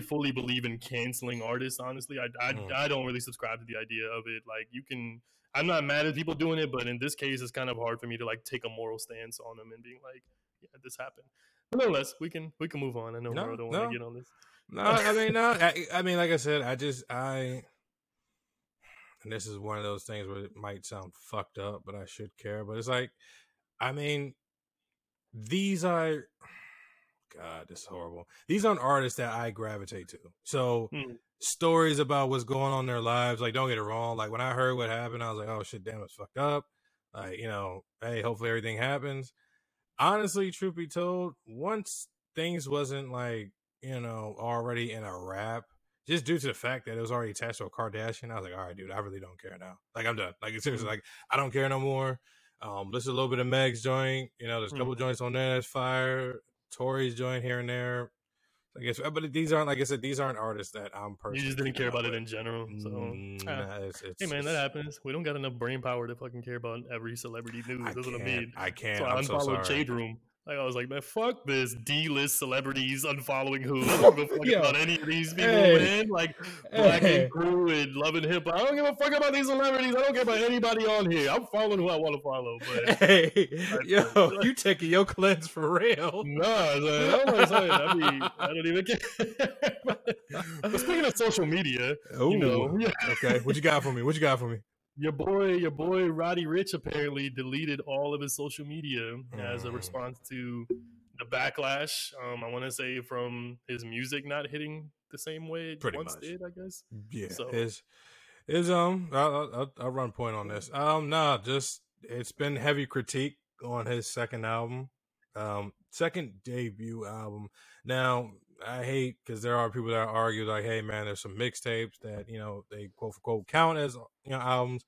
fully believe in canceling artists. Honestly, I don't really subscribe to the idea of it. Like, you can. I'm not mad at people doing it, but in this case, it's kind of hard for me to like take a moral stance on them and being like, yeah, this happened. But nonetheless, we can move on. I know I don't want to get on this. No, I mean, no. I mean, like I said, and this is one of those things where it might sound fucked up, but I should care. But it's like, I mean, God, this is horrible. These aren't artists that I gravitate to. So stories about what's going on in their lives, like, don't get it wrong. Like, when I heard what happened, I was like, oh shit, damn, it's fucked up. Like, you know, hey, hopefully everything happens. Honestly, truth be told, once things wasn't like, you know, already in a wrap, just due to the fact that it was already attached to a Kardashian, I was like, all right, dude, I really don't care now. Like, I'm done. Like, seriously, like, I don't care no more. This is a little bit of Meg's joint. You know, there's a couple joints on there that's fire. Tory's joint here and there, I guess. But these aren't, like I said, these aren't artists that I'm personally. You just didn't care about it in general. So, hey man, that happens. We don't got enough brain power to fucking care about every celebrity news. That's what I mean. I can't. So I unfollowed Shade Room. Like, I was like, man, fuck this D-list celebrities unfollowing who. I don't give a fuck about any of these people, man. Like, Black and Crew and Love and Hip Hop. I don't give a fuck about these celebrities. I don't care about anybody on here. I'm following who I want to follow. But you taking your cleanse for real. No, I don't even care. But speaking of social media, ooh, you know. Okay, what you got for me? Your boy Roddy Ricch apparently deleted all of his social media as a response to the backlash. I want to say from his music not hitting the same way it once did, I guess. Yeah, so is I'll run point on this. It's been heavy critique on his second debut album. Now, I hate, because there are people that argue like, hey man, there's some mixtapes that, you know, they quote unquote count as, you know, albums.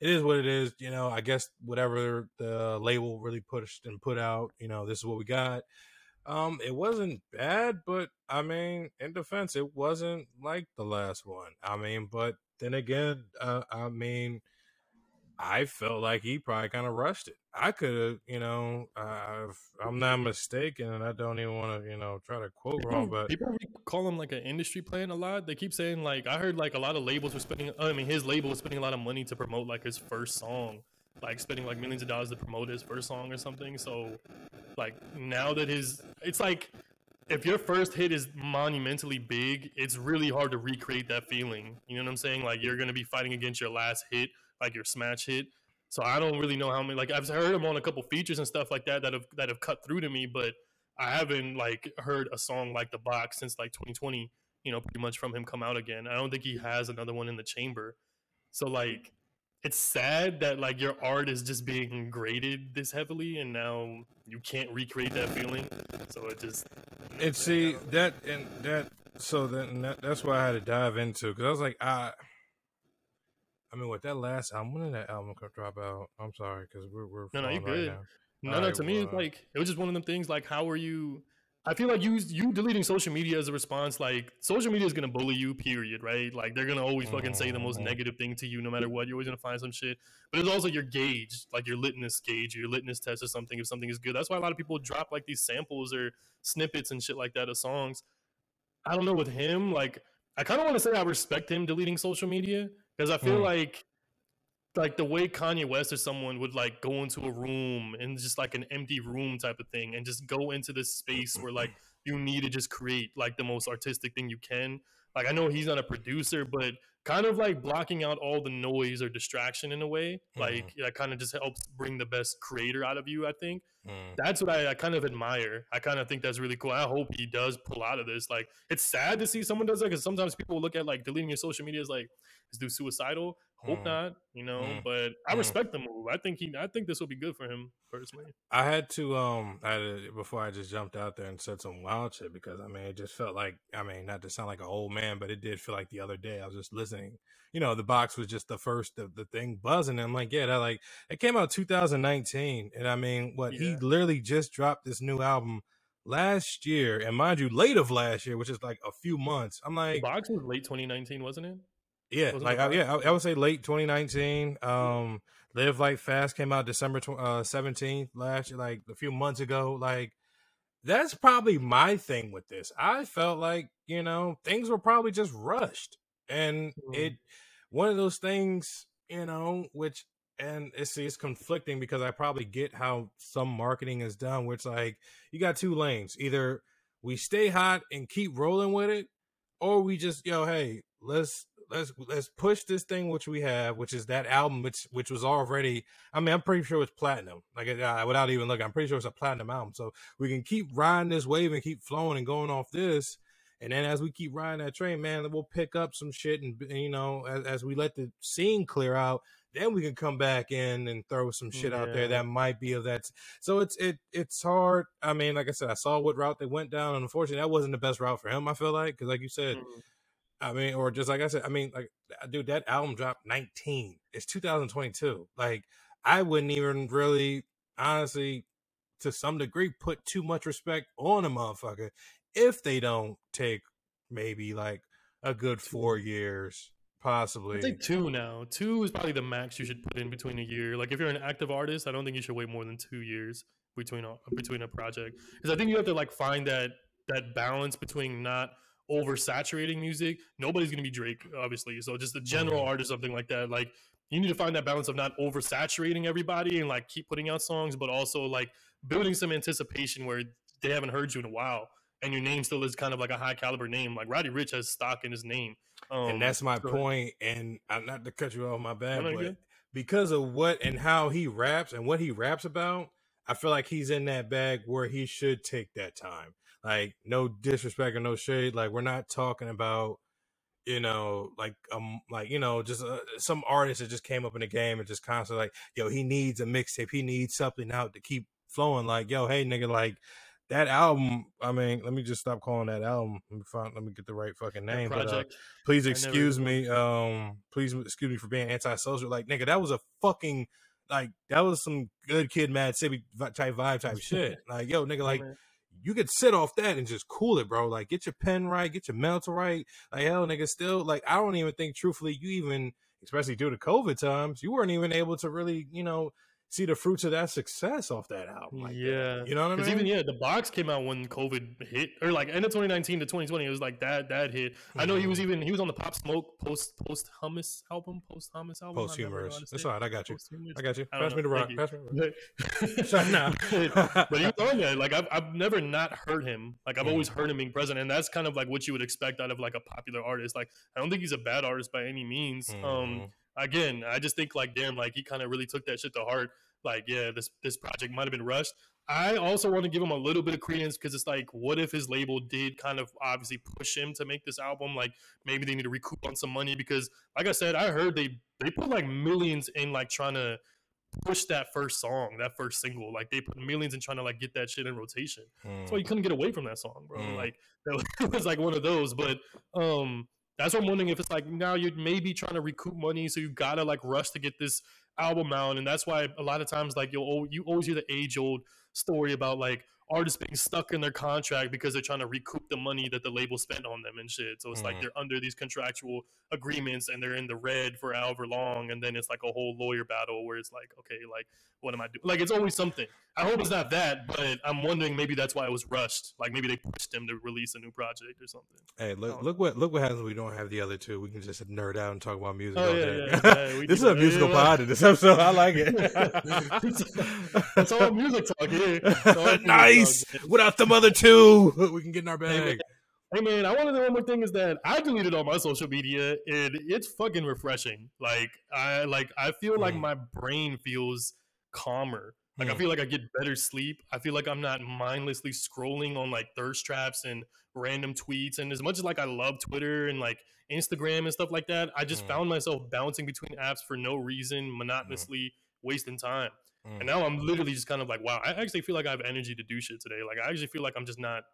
It is what it is, you know. I guess whatever the label really pushed and put out, you know, this is what we got. It wasn't bad, but I mean, in defense, it wasn't like the last one. I mean, but then again, I mean, I felt like he probably kind of rushed it. I could have, you know, if I'm not mistaken, and I don't even want to, you know, try to quote wrong, but people call him like an industry plan a lot. They keep saying, like, I heard like a lot of labels were his label was spending a lot of money to promote like his first song, like spending like millions of dollars to promote his first song or something. So like now that it's like, if your first hit is monumentally big, it's really hard to recreate that feeling. You know what I'm saying? Like, you're going to be fighting against your last hit, like your smash hit. So I don't really know how many, like, I've heard him on a couple features and stuff like that have cut through to me, but I haven't like heard a song like The Box since like 2020, you know, pretty much from him come out again. I don't think he has another one in the chamber. So like, it's sad that like your art is just being graded this heavily and now you can't recreate that feeling. So it just, and see that, and that, so then that's what I had to dive into. Cause I was like, I mean, with that last album, when did that album drop out? I'm sorry, because we're no, you're good. Right now. No, to me, like, it was just one of them things. Like, how are you? I feel like you deleting social media as a response. Like, social media is gonna bully you, period, right? Like, they're gonna always fucking say the most negative thing to you, no matter what. You're always gonna find some shit. But it's also your gauge, like your litmus gauge, your litmus test, or something. If something is good, that's why a lot of people drop like these samples or snippets and shit like that of songs. I don't know with him. Like, I kind of want to say I respect him deleting social media. Because I feel like the way Kanye West or someone would like go into a room and just like an empty room type of thing and just go into this space where like you need to just create like the most artistic thing you can. Like, I know he's not a producer, but kind of like blocking out all the noise or distraction in a way, like that kind of just helps bring the best creator out of you, I think. That's what I kind of admire. I kind of think that's really cool. I hope he does pull out of this. Like, it's sad to see someone does that, because sometimes people look at like deleting your social media as like, is dude suicidal? Hope not, you know. But I respect the move. I think this will be good for him personally. I had to before I just jumped out there and said some wild shit, because I mean, it just felt like, I mean, not to sound like an old man, but it did feel like the other day I was just listening. You know, The Box was just the first of the thing buzzing. And I'm like, yeah, that like it came out 2019, and I mean, what he literally just dropped this new album last year, and mind you, late of last year, which is like a few months. I'm like, Box was late 2019, wasn't it? Yeah, wasn't like it? I would say late 2019. Live Life Fast came out December 17th last year, like a few months ago. Like, that's probably my thing with this. I felt like, you know, things were probably just rushed. And it, one of those things, you know, which, and it's conflicting because I probably get how some marketing is done, where it's like, you got two lanes. Either we stay hot and keep rolling with it, or we just, yo, hey, let's push this thing which we have, which is that album, which was already, I mean, I'm pretty sure it's platinum. Like, without even looking, I'm pretty sure it's a platinum album. So we can keep riding this wave and keep flowing and going off this. And then as we keep riding that train, man, we'll pick up some shit. And, you know, as we let the scene clear out, then we can come back in and throw some shit out there that might be of that. So it's hard. I mean, like I said, I saw what route they went down. And unfortunately, that wasn't the best route for him, I feel like. Because like you said, I mean, or just like I said, I mean, like, dude, that album dropped 19. It's 2022. Like, I wouldn't even really, honestly, to some degree, put too much respect on a motherfucker if they don't take maybe like a good 4 years, possibly. I'd say 2 now. 2 is probably the max you should put in between a year. Like, if you're an active artist, I don't think you should wait more than 2 years between a project, because I think you have to like find that balance between not oversaturating music. Nobody's gonna be Drake, obviously. So just the general art or something like that. Like, you need to find that balance of not oversaturating everybody and like keep putting out songs, but also like building some anticipation where they haven't heard you in a while. And your name still is kind of like a high caliber name. Like Roddy Ricch has stock in his name. And that's my point. And I'm not to cut you off, my bad, but because of what and how he raps and what he raps about, I feel like he's in that bag where he should take that time. Like, no disrespect or no shade. Like, we're not talking about, you know, like, you know, just some artist that just came up in the game and just constantly like, yo, he needs a mixtape. He needs something out to keep flowing. Like, yo, hey, nigga, like, that album, I mean, let me just stop calling that album. Let me get the right fucking name. But, please excuse me. Please excuse me for being antisocial. Like, nigga, that was a fucking, like, that was some Good Kid, Mad City type vibe type shit. Like, yo, nigga, like, you could sit off that and just cool it, bro. Like, get your pen right, get your mouth right. Like, hell, nigga, still, like, I don't even think, truthfully, you even, especially due to COVID times, you weren't even able to really, you know, see the fruits of that success off that album. Like, yeah. You know what I mean? Because even, the Box came out when COVID hit, or like end of 2019 to 2020, it was like that hit. I know he was on the Pop Smoke post-hummus album. Post-humorous. That's all right. I got you. Pass me the rock. But he was on that. Like, I've never not heard him. Like, I've always heard him being present. And that's kind of like what you would expect out of like a popular artist. Like, I don't think he's a bad artist by any means. Again, I just think like, damn, like he kind of really took that shit to heart. Like, yeah, this project might have been rushed. I also want to give him a little bit of credence because it's like, what if his label did kind of obviously push him to make this album? Like, maybe they need to recoup on some money because, like I said, I heard they put like millions in like trying to push that first song, that first single. Like, they put millions in trying to like get that shit in rotation. That's why you couldn't get away from that song, bro. Like, that was like one of those. But that's what I'm wondering, if it's like now you're maybe trying to recoup money, so you gotta like rush to get this album out. And that's why a lot of times like you always hear the age-old story about like artists being stuck in their contract because they're trying to recoup the money that the label spent on them and shit. So it's like they're under these contractual agreements and they're in the red for however long, and then it's like a whole lawyer battle where it's like, okay, like what am I doing? Like, it's always something. I hope it's not that, but I'm wondering maybe that's why it was rushed. Like, maybe they pushed them to release a new project or something. Hey, look what happens when we don't have the other two. We can just nerd out and talk about music all day. This is a musical pod in this episode. I like it. It's all music talk here. Nice. Without the other two, we can get in our bag. Hey man, I want to know one more thing is that I deleted all my social media and it's fucking refreshing. Like, I feel like my brain feels calmer. Like, I feel like I get better sleep. I feel like I'm not mindlessly scrolling on like thirst traps and random tweets. And as much as like I love Twitter and like Instagram and stuff like that, I just found myself bouncing between apps for no reason, monotonously wasting time. And now I'm literally just kind of like, wow, I actually feel like I have energy to do shit today. Like, I actually feel like I'm just not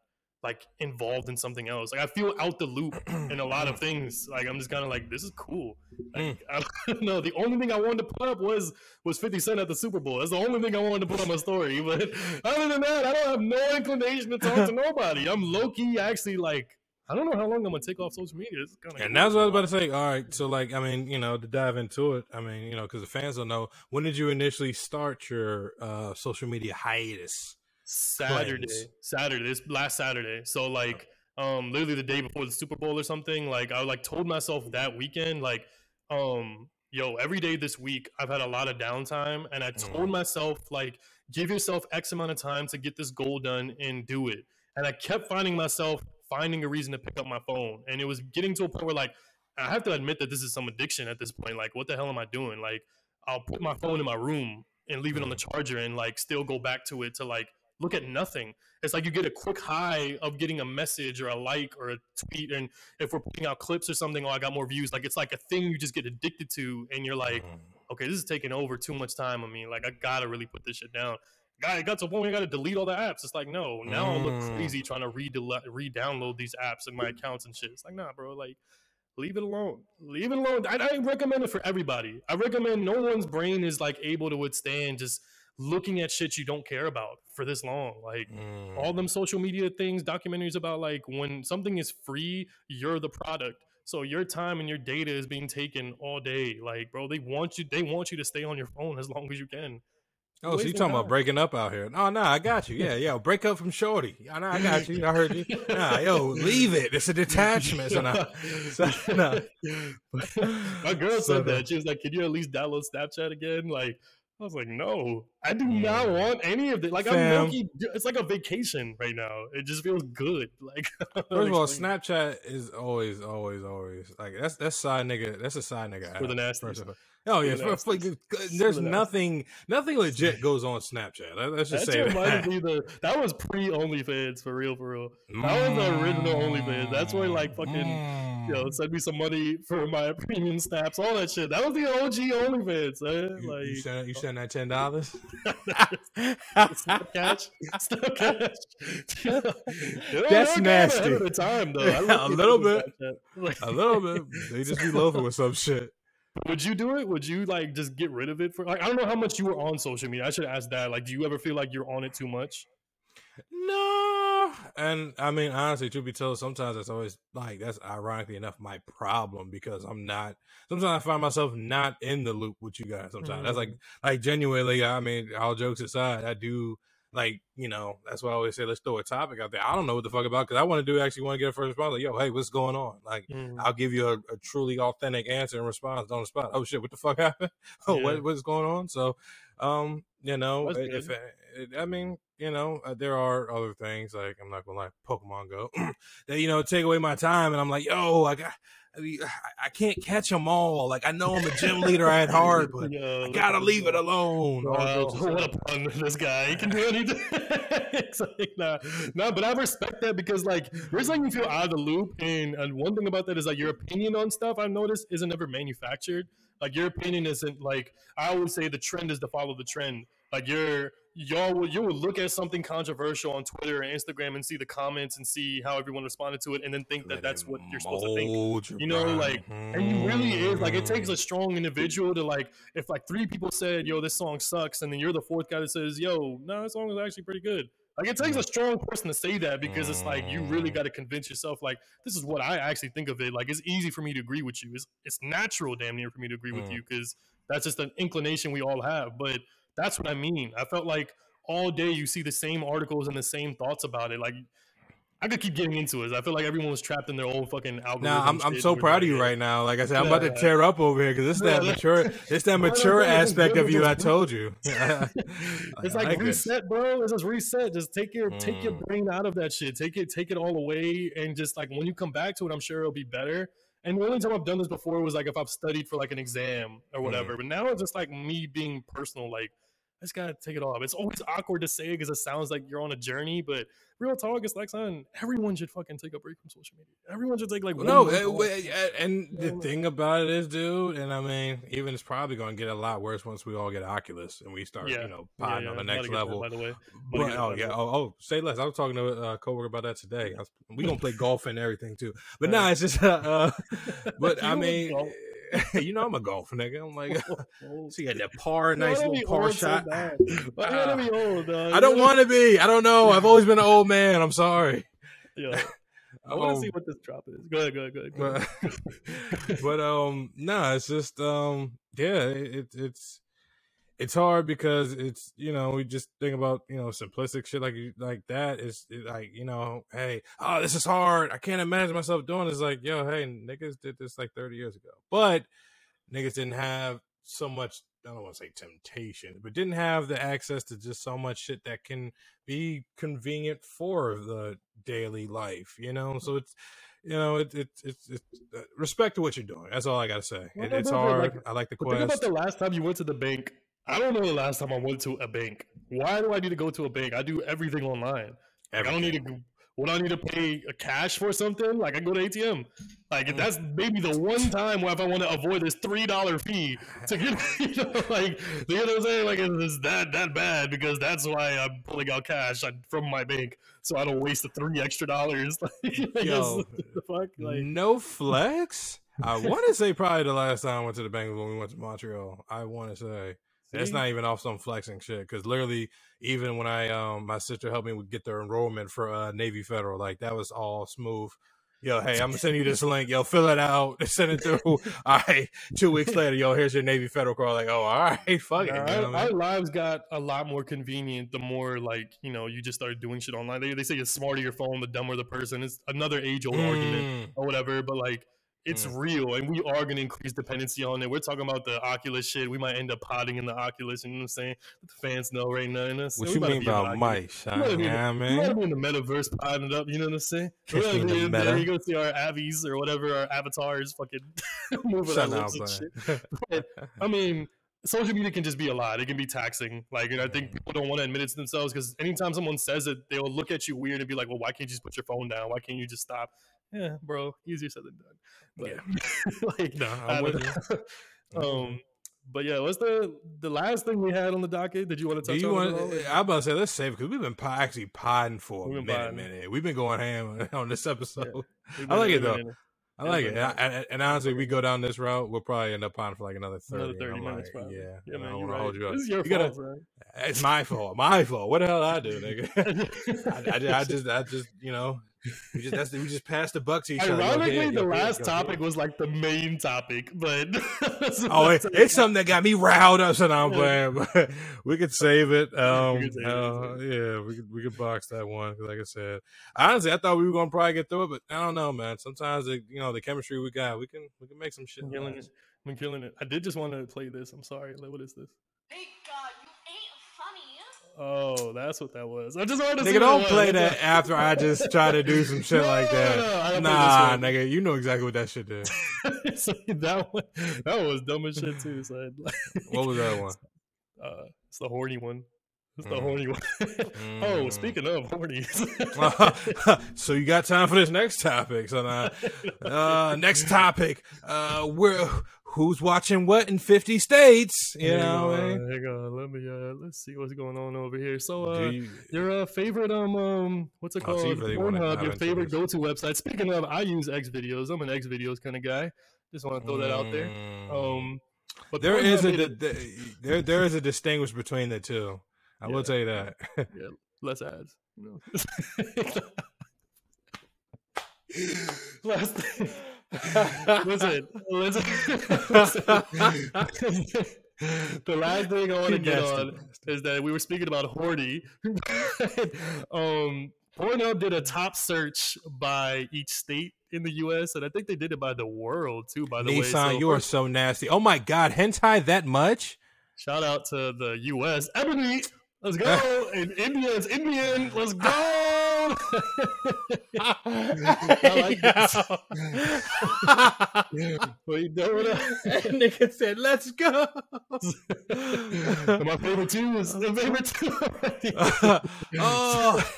like involved in something else. Like I feel out the loop in a lot of things. Like I'm just kind of like, this is cool. Like, I don't know. The only thing I wanted to put up was 50 Cent at the Super Bowl. That's the only thing I wanted to put on my story. But other than that, I don't have no inclination to talk to nobody. I'm low key actually like, I don't know how long I'm going to take off social media. It's kinda and that's what I was about to say. All right. So, like, I mean, you know, to dive into it, I mean, you know, because the fans don't know, when did you initially start your social media hiatus? This last Saturday. So, like, literally the day before the Super Bowl or something, like, I like told myself that weekend, like, yo, every day this week, I've had a lot of downtime. And I told myself, like, give yourself X amount of time to get this goal done and do it. And I kept finding a reason to pick up my phone. And it was getting to a point where, like, I have to admit that this is some addiction at this point. Like, what the hell am I doing? Like, I'll put my phone in my room and leave it on the charger and, like, still go back to it to, like, look at nothing. It's like you get a quick high of getting a message or a like or a tweet. And if we're putting out clips or something, oh, I got more views. Like, it's like a thing you just get addicted to. And you're like, okay, this is taking over too much time on me. Like, I got to really put this shit down. I got to a point where I got to delete all the apps. It's like, no, now I look crazy trying to re-download these apps and my accounts and shit. It's like, nah, bro, like, leave it alone. Leave it alone. I recommend it for everybody. I recommend no one's brain is, like, able to withstand just looking at shit you don't care about for this long. Like, all them social media things, documentaries about, like, when something is free, you're the product. So your time and your data is being taken all day. Like, bro, they want you to stay on your phone as long as you can. Oh, so you're talking about breaking up out here. No, I got you. Yeah, break up from Shorty. No, I got you. I heard you. Nah, yo, leave it. It's a detachment. So, my girl said that. She was like, can you at least download Snapchat again? Like, I was like, no. I do not want any of it. Like, I'm lucky. It's like a vacation right now. It just feels good. Like, first of all, Snapchat is always. Like, that's side nigga. That's a side nigga. It's for the nasty. Oh yeah, there's nothing legit goes on Snapchat. Let's just say that was pre-OnlyFans for real. That was the original OnlyFans. That's where like fucking yo send me some money for my premium snaps, all that shit. That was the OG OnlyFans. Man. Like you send that $10. Still cash. That's nasty. At the time though, a little bit. They just be loafing with some shit. Would you do it? Would you like just get rid of it for like I don't know how much you were on social media. I should ask that. Like, do you ever feel like you're on it too much? No. And I mean, honestly, truth be told, sometimes that's always like that's ironically enough my problem because sometimes I find myself not in the loop with you guys sometimes. That's like genuinely, I mean, all jokes aside, I do like, you know, that's why I always say let's throw a topic out there. I don't know what the fuck about because I want to get a first response. Like, yo, hey, what's going on? Like, I'll give you a truly authentic answer and response on the spot. Oh shit, what the fuck happened? Oh, yeah. What's going on? So, you know, there are other things like I'm not gonna lie, Pokemon Go that you know take away my time, and I'm like, yo, I can't catch them all. Like I know I'm a gym leader at heart, but I gotta leave it alone. What a pun! This guy, he can do anything. Like, nah, but I respect that because like we're just letting you feel out of the loop. And one thing about that is like your opinion on stuff I've noticed isn't ever manufactured. Like your opinion isn't like I always say the trend is to follow the trend. Like you will look at something controversial on Twitter and Instagram and see the comments and see how everyone responded to it and then think that's what you're supposed to think. You know, like, and it really is like it takes a strong individual to like if like three people said, "Yo, this song sucks," and then you're the fourth guy that says, "Yo, no, this song is actually pretty good." Like it takes a strong person to say that because it's like you really got to convince yourself like this is what I actually think of it. Like it's easy for me to agree with you. It's natural, damn near, for me to agree with you because that's just an inclination we all have, but. That's what I mean. I felt like all day you see the same articles and the same thoughts about it. Like I could keep getting into it. I feel like everyone was trapped in their own fucking algorithm. Nah, I'm so proud of you right now. Like I said, I'm about to tear up over here because it's that mature aspect of you. I told you. It's like reset, bro. It's just reset. Just take your brain out of that shit. Take it all away, and just like when you come back to it, I'm sure it'll be better. And the only time I've done this before was like if I've studied for like an exam or whatever. But now it's just like me being personal, like. just gotta take it off. It's always awkward to say because it sounds like you're on a journey, but real talk, it's like, son, everyone should fucking take a break from social media. Everyone should take like the thing about it is, dude, and I mean, even it's probably gonna get a lot worse once we all get Oculus and we start, podding on the next level. That, by the way, say less. I was talking to a coworker about that today. We gonna play golf and everything too, but nah, it's just. But I mean. I'm a golf nigga. I'm like, so you got that par, nice little par shot. Be old, I don't want to be. I don't know. I've always been an old man. I'm sorry. Yeah. I want to see what this drop is. Go ahead. But it's just it's hard because it's, we just think about, simplistic shit like that. It's like, hey, oh, this is hard. I can't imagine myself doing this. Like, yo, hey, niggas did this like 30 years ago. But niggas didn't have so much, I don't want to say temptation, but didn't have the access to just so much shit that can be convenient for the daily life, So it's, respect to what you're doing. That's all I got to say. It's hard. Like, I like the quest. Think about the last time you went to the bank. I don't know the last time I went to a bank. Why do I need to go to a bank? I do everything online. Like, I don't need to. When I need to pay a cash for something, like I go to ATM. Like that's maybe the one time where if I want to avoid this $3 fee to get, you know what I'm saying? Like it's that bad because that's why I'm pulling out cash from my bank so I don't waste the $3 extra. Yo, the fuck? Like, no flex. I want to say probably the last time I went to the bank was when we went to Montreal. I want to say. That's not even off some flexing shit because literally even when I my sister helped me get their enrollment for Navy Federal, like that was all smooth. Yo, hey, I'm gonna send you this link. Yo, fill it out, send it through. All right, 2 weeks later, yo, here's your Navy Federal card. Like, oh, all right, fuck it. Our lives got a lot more convenient the more you just start doing shit online. They say the smarter your phone, the dumber the person. It's another age-old argument or whatever, but like. It's real, and we are going to increase dependency on it. We're talking about the Oculus shit. We might end up potting in the Oculus, you know what I'm saying? The fans know right now. What you mean about Mike? You might be in the metaverse potting it up, you know what I'm saying? There you go see our avies or whatever, our avatars fucking moving our lips and shit. But, I mean, social media can just be a lot. It can be taxing. Like, and I think people don't want to admit it to themselves because anytime someone says it, they'll look at you weird and be like, well, why can't you just put your phone down? Why can't you just stop? Yeah, bro, easier said than done. But, I'm with you. But yeah, what's the last thing we had on the docket? Did you want to touch on it? I'm about to say let's save it because we've been actually podding for a minute. We've been going ham on this episode. Yeah, I like it though. I like it. And honestly, we go down this route, we'll probably end up podding for like another 30. Minutes, probably. Yeah, I don't want to hold you up. This is your fault, bro. It's my fault. What the hell did I do, nigga? I just, we just passed the buck to each other. Ironically, the last topic was like the main topic, but it's something that got me riled up. So now I'm playing, but we could save it. We could box that one. Like I said, honestly, I thought we were gonna probably get through it, but I don't know, man. Sometimes the chemistry we got, we can make some shit. I'm killing it. I did just want to play this. I'm sorry. What is this? Hey. Oh, that's what that was. I just wanted to see. Nigga, don't play that after I just try to do some shit like that. Nah, nigga, you know exactly what that shit did. So that was dumb as shit too. So like, what was that one? It's the horny one. It's the horny one. Oh, speaking of horny. So you got time for this next topic? So now, next topic. Who's watching what in 50 states? Let's see what's going on over here. So, your favorite what's it called? Pornhub, your favorite go-to website. Speaking of, I use X videos. I'm an X videos kind of guy. Just want to throw that out there. But there is a distinguish between the two. I will tell you that. Yeah, less ads. Less thing. Listen. The last thing I want to get on is that we were speaking about horny. Pornhub did a top search by each state in the U.S. and I think they did it by the world too. By the way, Nissan, you are so nasty. Oh my God, hentai that much? Shout out to the U.S. Ebony, let's go. And Indians, Indian, let's go. I like this. Well, you know what? That nigga said, "Let's go." My favorite two was the favorite two. Oh,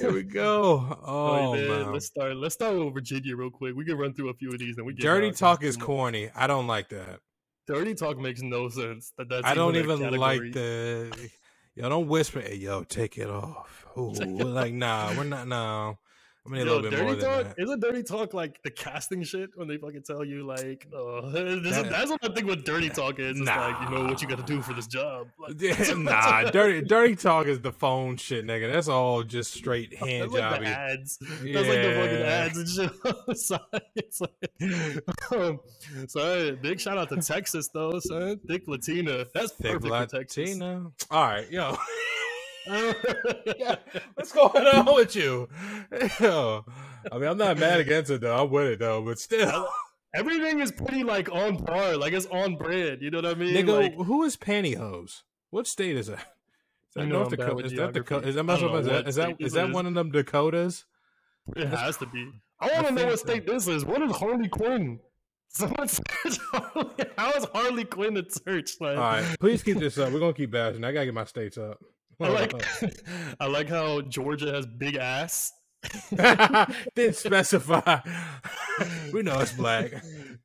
here we go. Oh man, let's start with Virginia real quick. We can run through a few of these, and we get dirty talk is corny. I don't like that. Dirty talk makes no sense. I don't even like the. Yo, don't whisper. Hey, yo, take it off. Ooh, like, nah, we're not. No, I mean, a little bit more than that. Isn't dirty talk like the casting shit when they fucking tell you like, oh, that's what I think what dirty talk is. It's like, you know what you got to do for this job. Like, dirty talk is the phone shit, nigga. That's all just straight hand jobby. Ads. Yeah. That's like the fucking ads and shit. So big shout out to Texas though, son. Thick Latina. That's perfect for Texas. All right, yo. What's going on with you? Yo, I mean, I'm not mad against it though. I'm with it though, but still, everything is pretty like on par, like it's on brand. You know what I mean? Nigga, like, who is pantyhose? What state is that? Is that North Dakota? Is that Dakota? Is that one of them Dakotas? It has to be. I want to know what state this is. What is Harley Quinn? Someone search Harley. How is Harley Quinn in search? Like, all right, please keep this up. We're gonna keep bashing. I gotta get my states up. I like how Georgia has big ass. Didn't specify. We know it's black.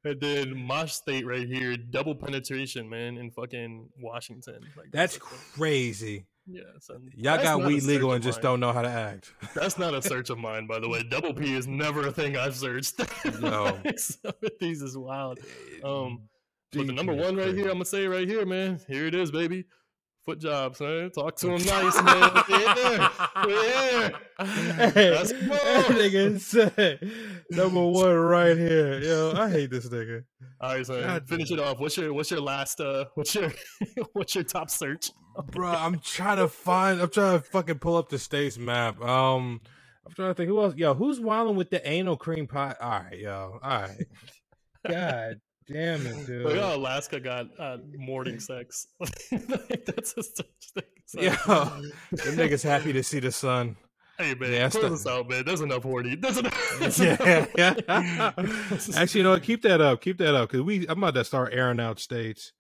And then my state right here, double penetration, man, in fucking Washington. Like, that's crazy. Yeah, son. Y'all got weed legal and just don't know how to act. That's not a search of mine, by the way. Double P is never a thing I've searched. No. Some of these is wild. But the number one right here, I'm going to say right here, man. Here it is, baby. Foot jobs, man. Talk to him nice, man. Yeah. That's cool. That nigga number one right here. Yo, I hate this nigga. All right, so finish it off. What's your last what's your top search? Bro, I'm trying to fucking pull up the state's map. I'm trying to think who else. Yo, who's wilding with the anal cream pie? All right, yo. All right. God. Damn it, dude! Look how Alaska got morning sex. Like, that's a such thing. So. Yeah, them niggas happy to see the sun. Hey man, close us out, man. There's enough horny. There's enough. Actually, you know, keep that up, because I'm about to start airing out states.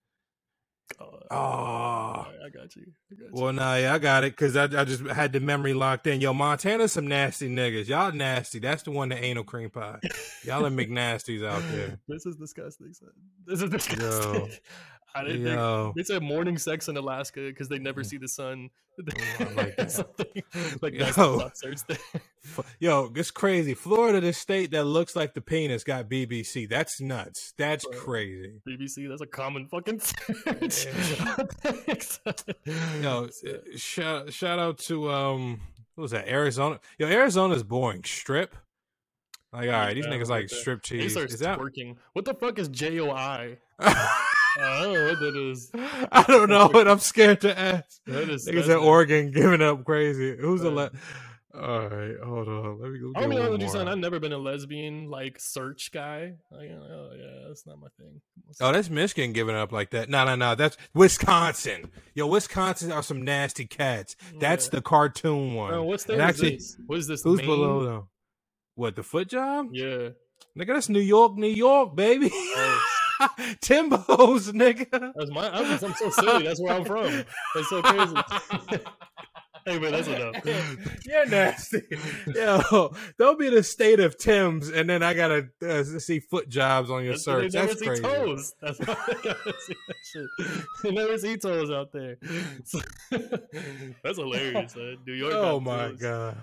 I got you. Well, nah, yeah, I got it, because I just had the memory locked in. Yo, Montana's some nasty niggas. Y'all nasty. That's the one that ain't no cream pie. Y'all are McNasties out there. This is disgusting, son. This is disgusting. Yo. I didn't think they said morning sex in Alaska because they never see the sun. I like that. Something like that. Yo, it's crazy. Florida, the state that looks like the penis, got BBC. That's nuts. That's crazy. BBC, that's a common fucking search. Yo, shout out to what was that? Arizona. Yo, Arizona's boring. Strip. Like, all right, these niggas like strip cheese. Is that working? What the fuck is JOI? I don't know what that is. I don't know, but I'm scared to ask. Niggas at Oregon giving up crazy. Who's all right, hold on. Let me go. I'll be honest with you, son. I've never been a lesbian like search guy. Like, oh yeah, that's not my thing. Oh, that's Michigan giving up like that. No. That's Wisconsin. Yo, Wisconsin are some nasty cats. That's the cartoon one. No, what's that? What is this? Who's Maine? Below though? What, the foot job? Yeah, nigga, that's New York, baby. Timbo's, nigga. That's I'm so silly. That's where I'm from. That's so crazy. Hey, man, that's enough. You're nasty. Yo, don't be the state of Tim's, and then I gotta see foot jobs on your search. They never that's see crazy. Toes. That's why I gotta see that shit. They never see toes out there. So, that's hilarious, man. New York. Oh my toes. God,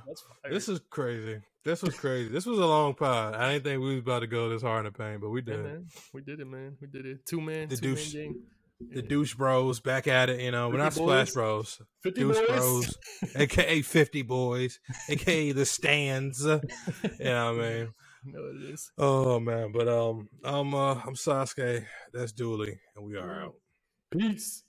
this is crazy. This was crazy. This was a long pod. I didn't think we was about to go this hard in the pain, but we did. Yeah, we did it, man. We did it. The douche bros back at it. You know, we're not boys. Splash Bros. 50 douche boys. Bros, aka 50 boys, aka the stands. You know what I mean? No, it is. Oh man, but I'm Sasuke. That's Duly, and we are out. Peace.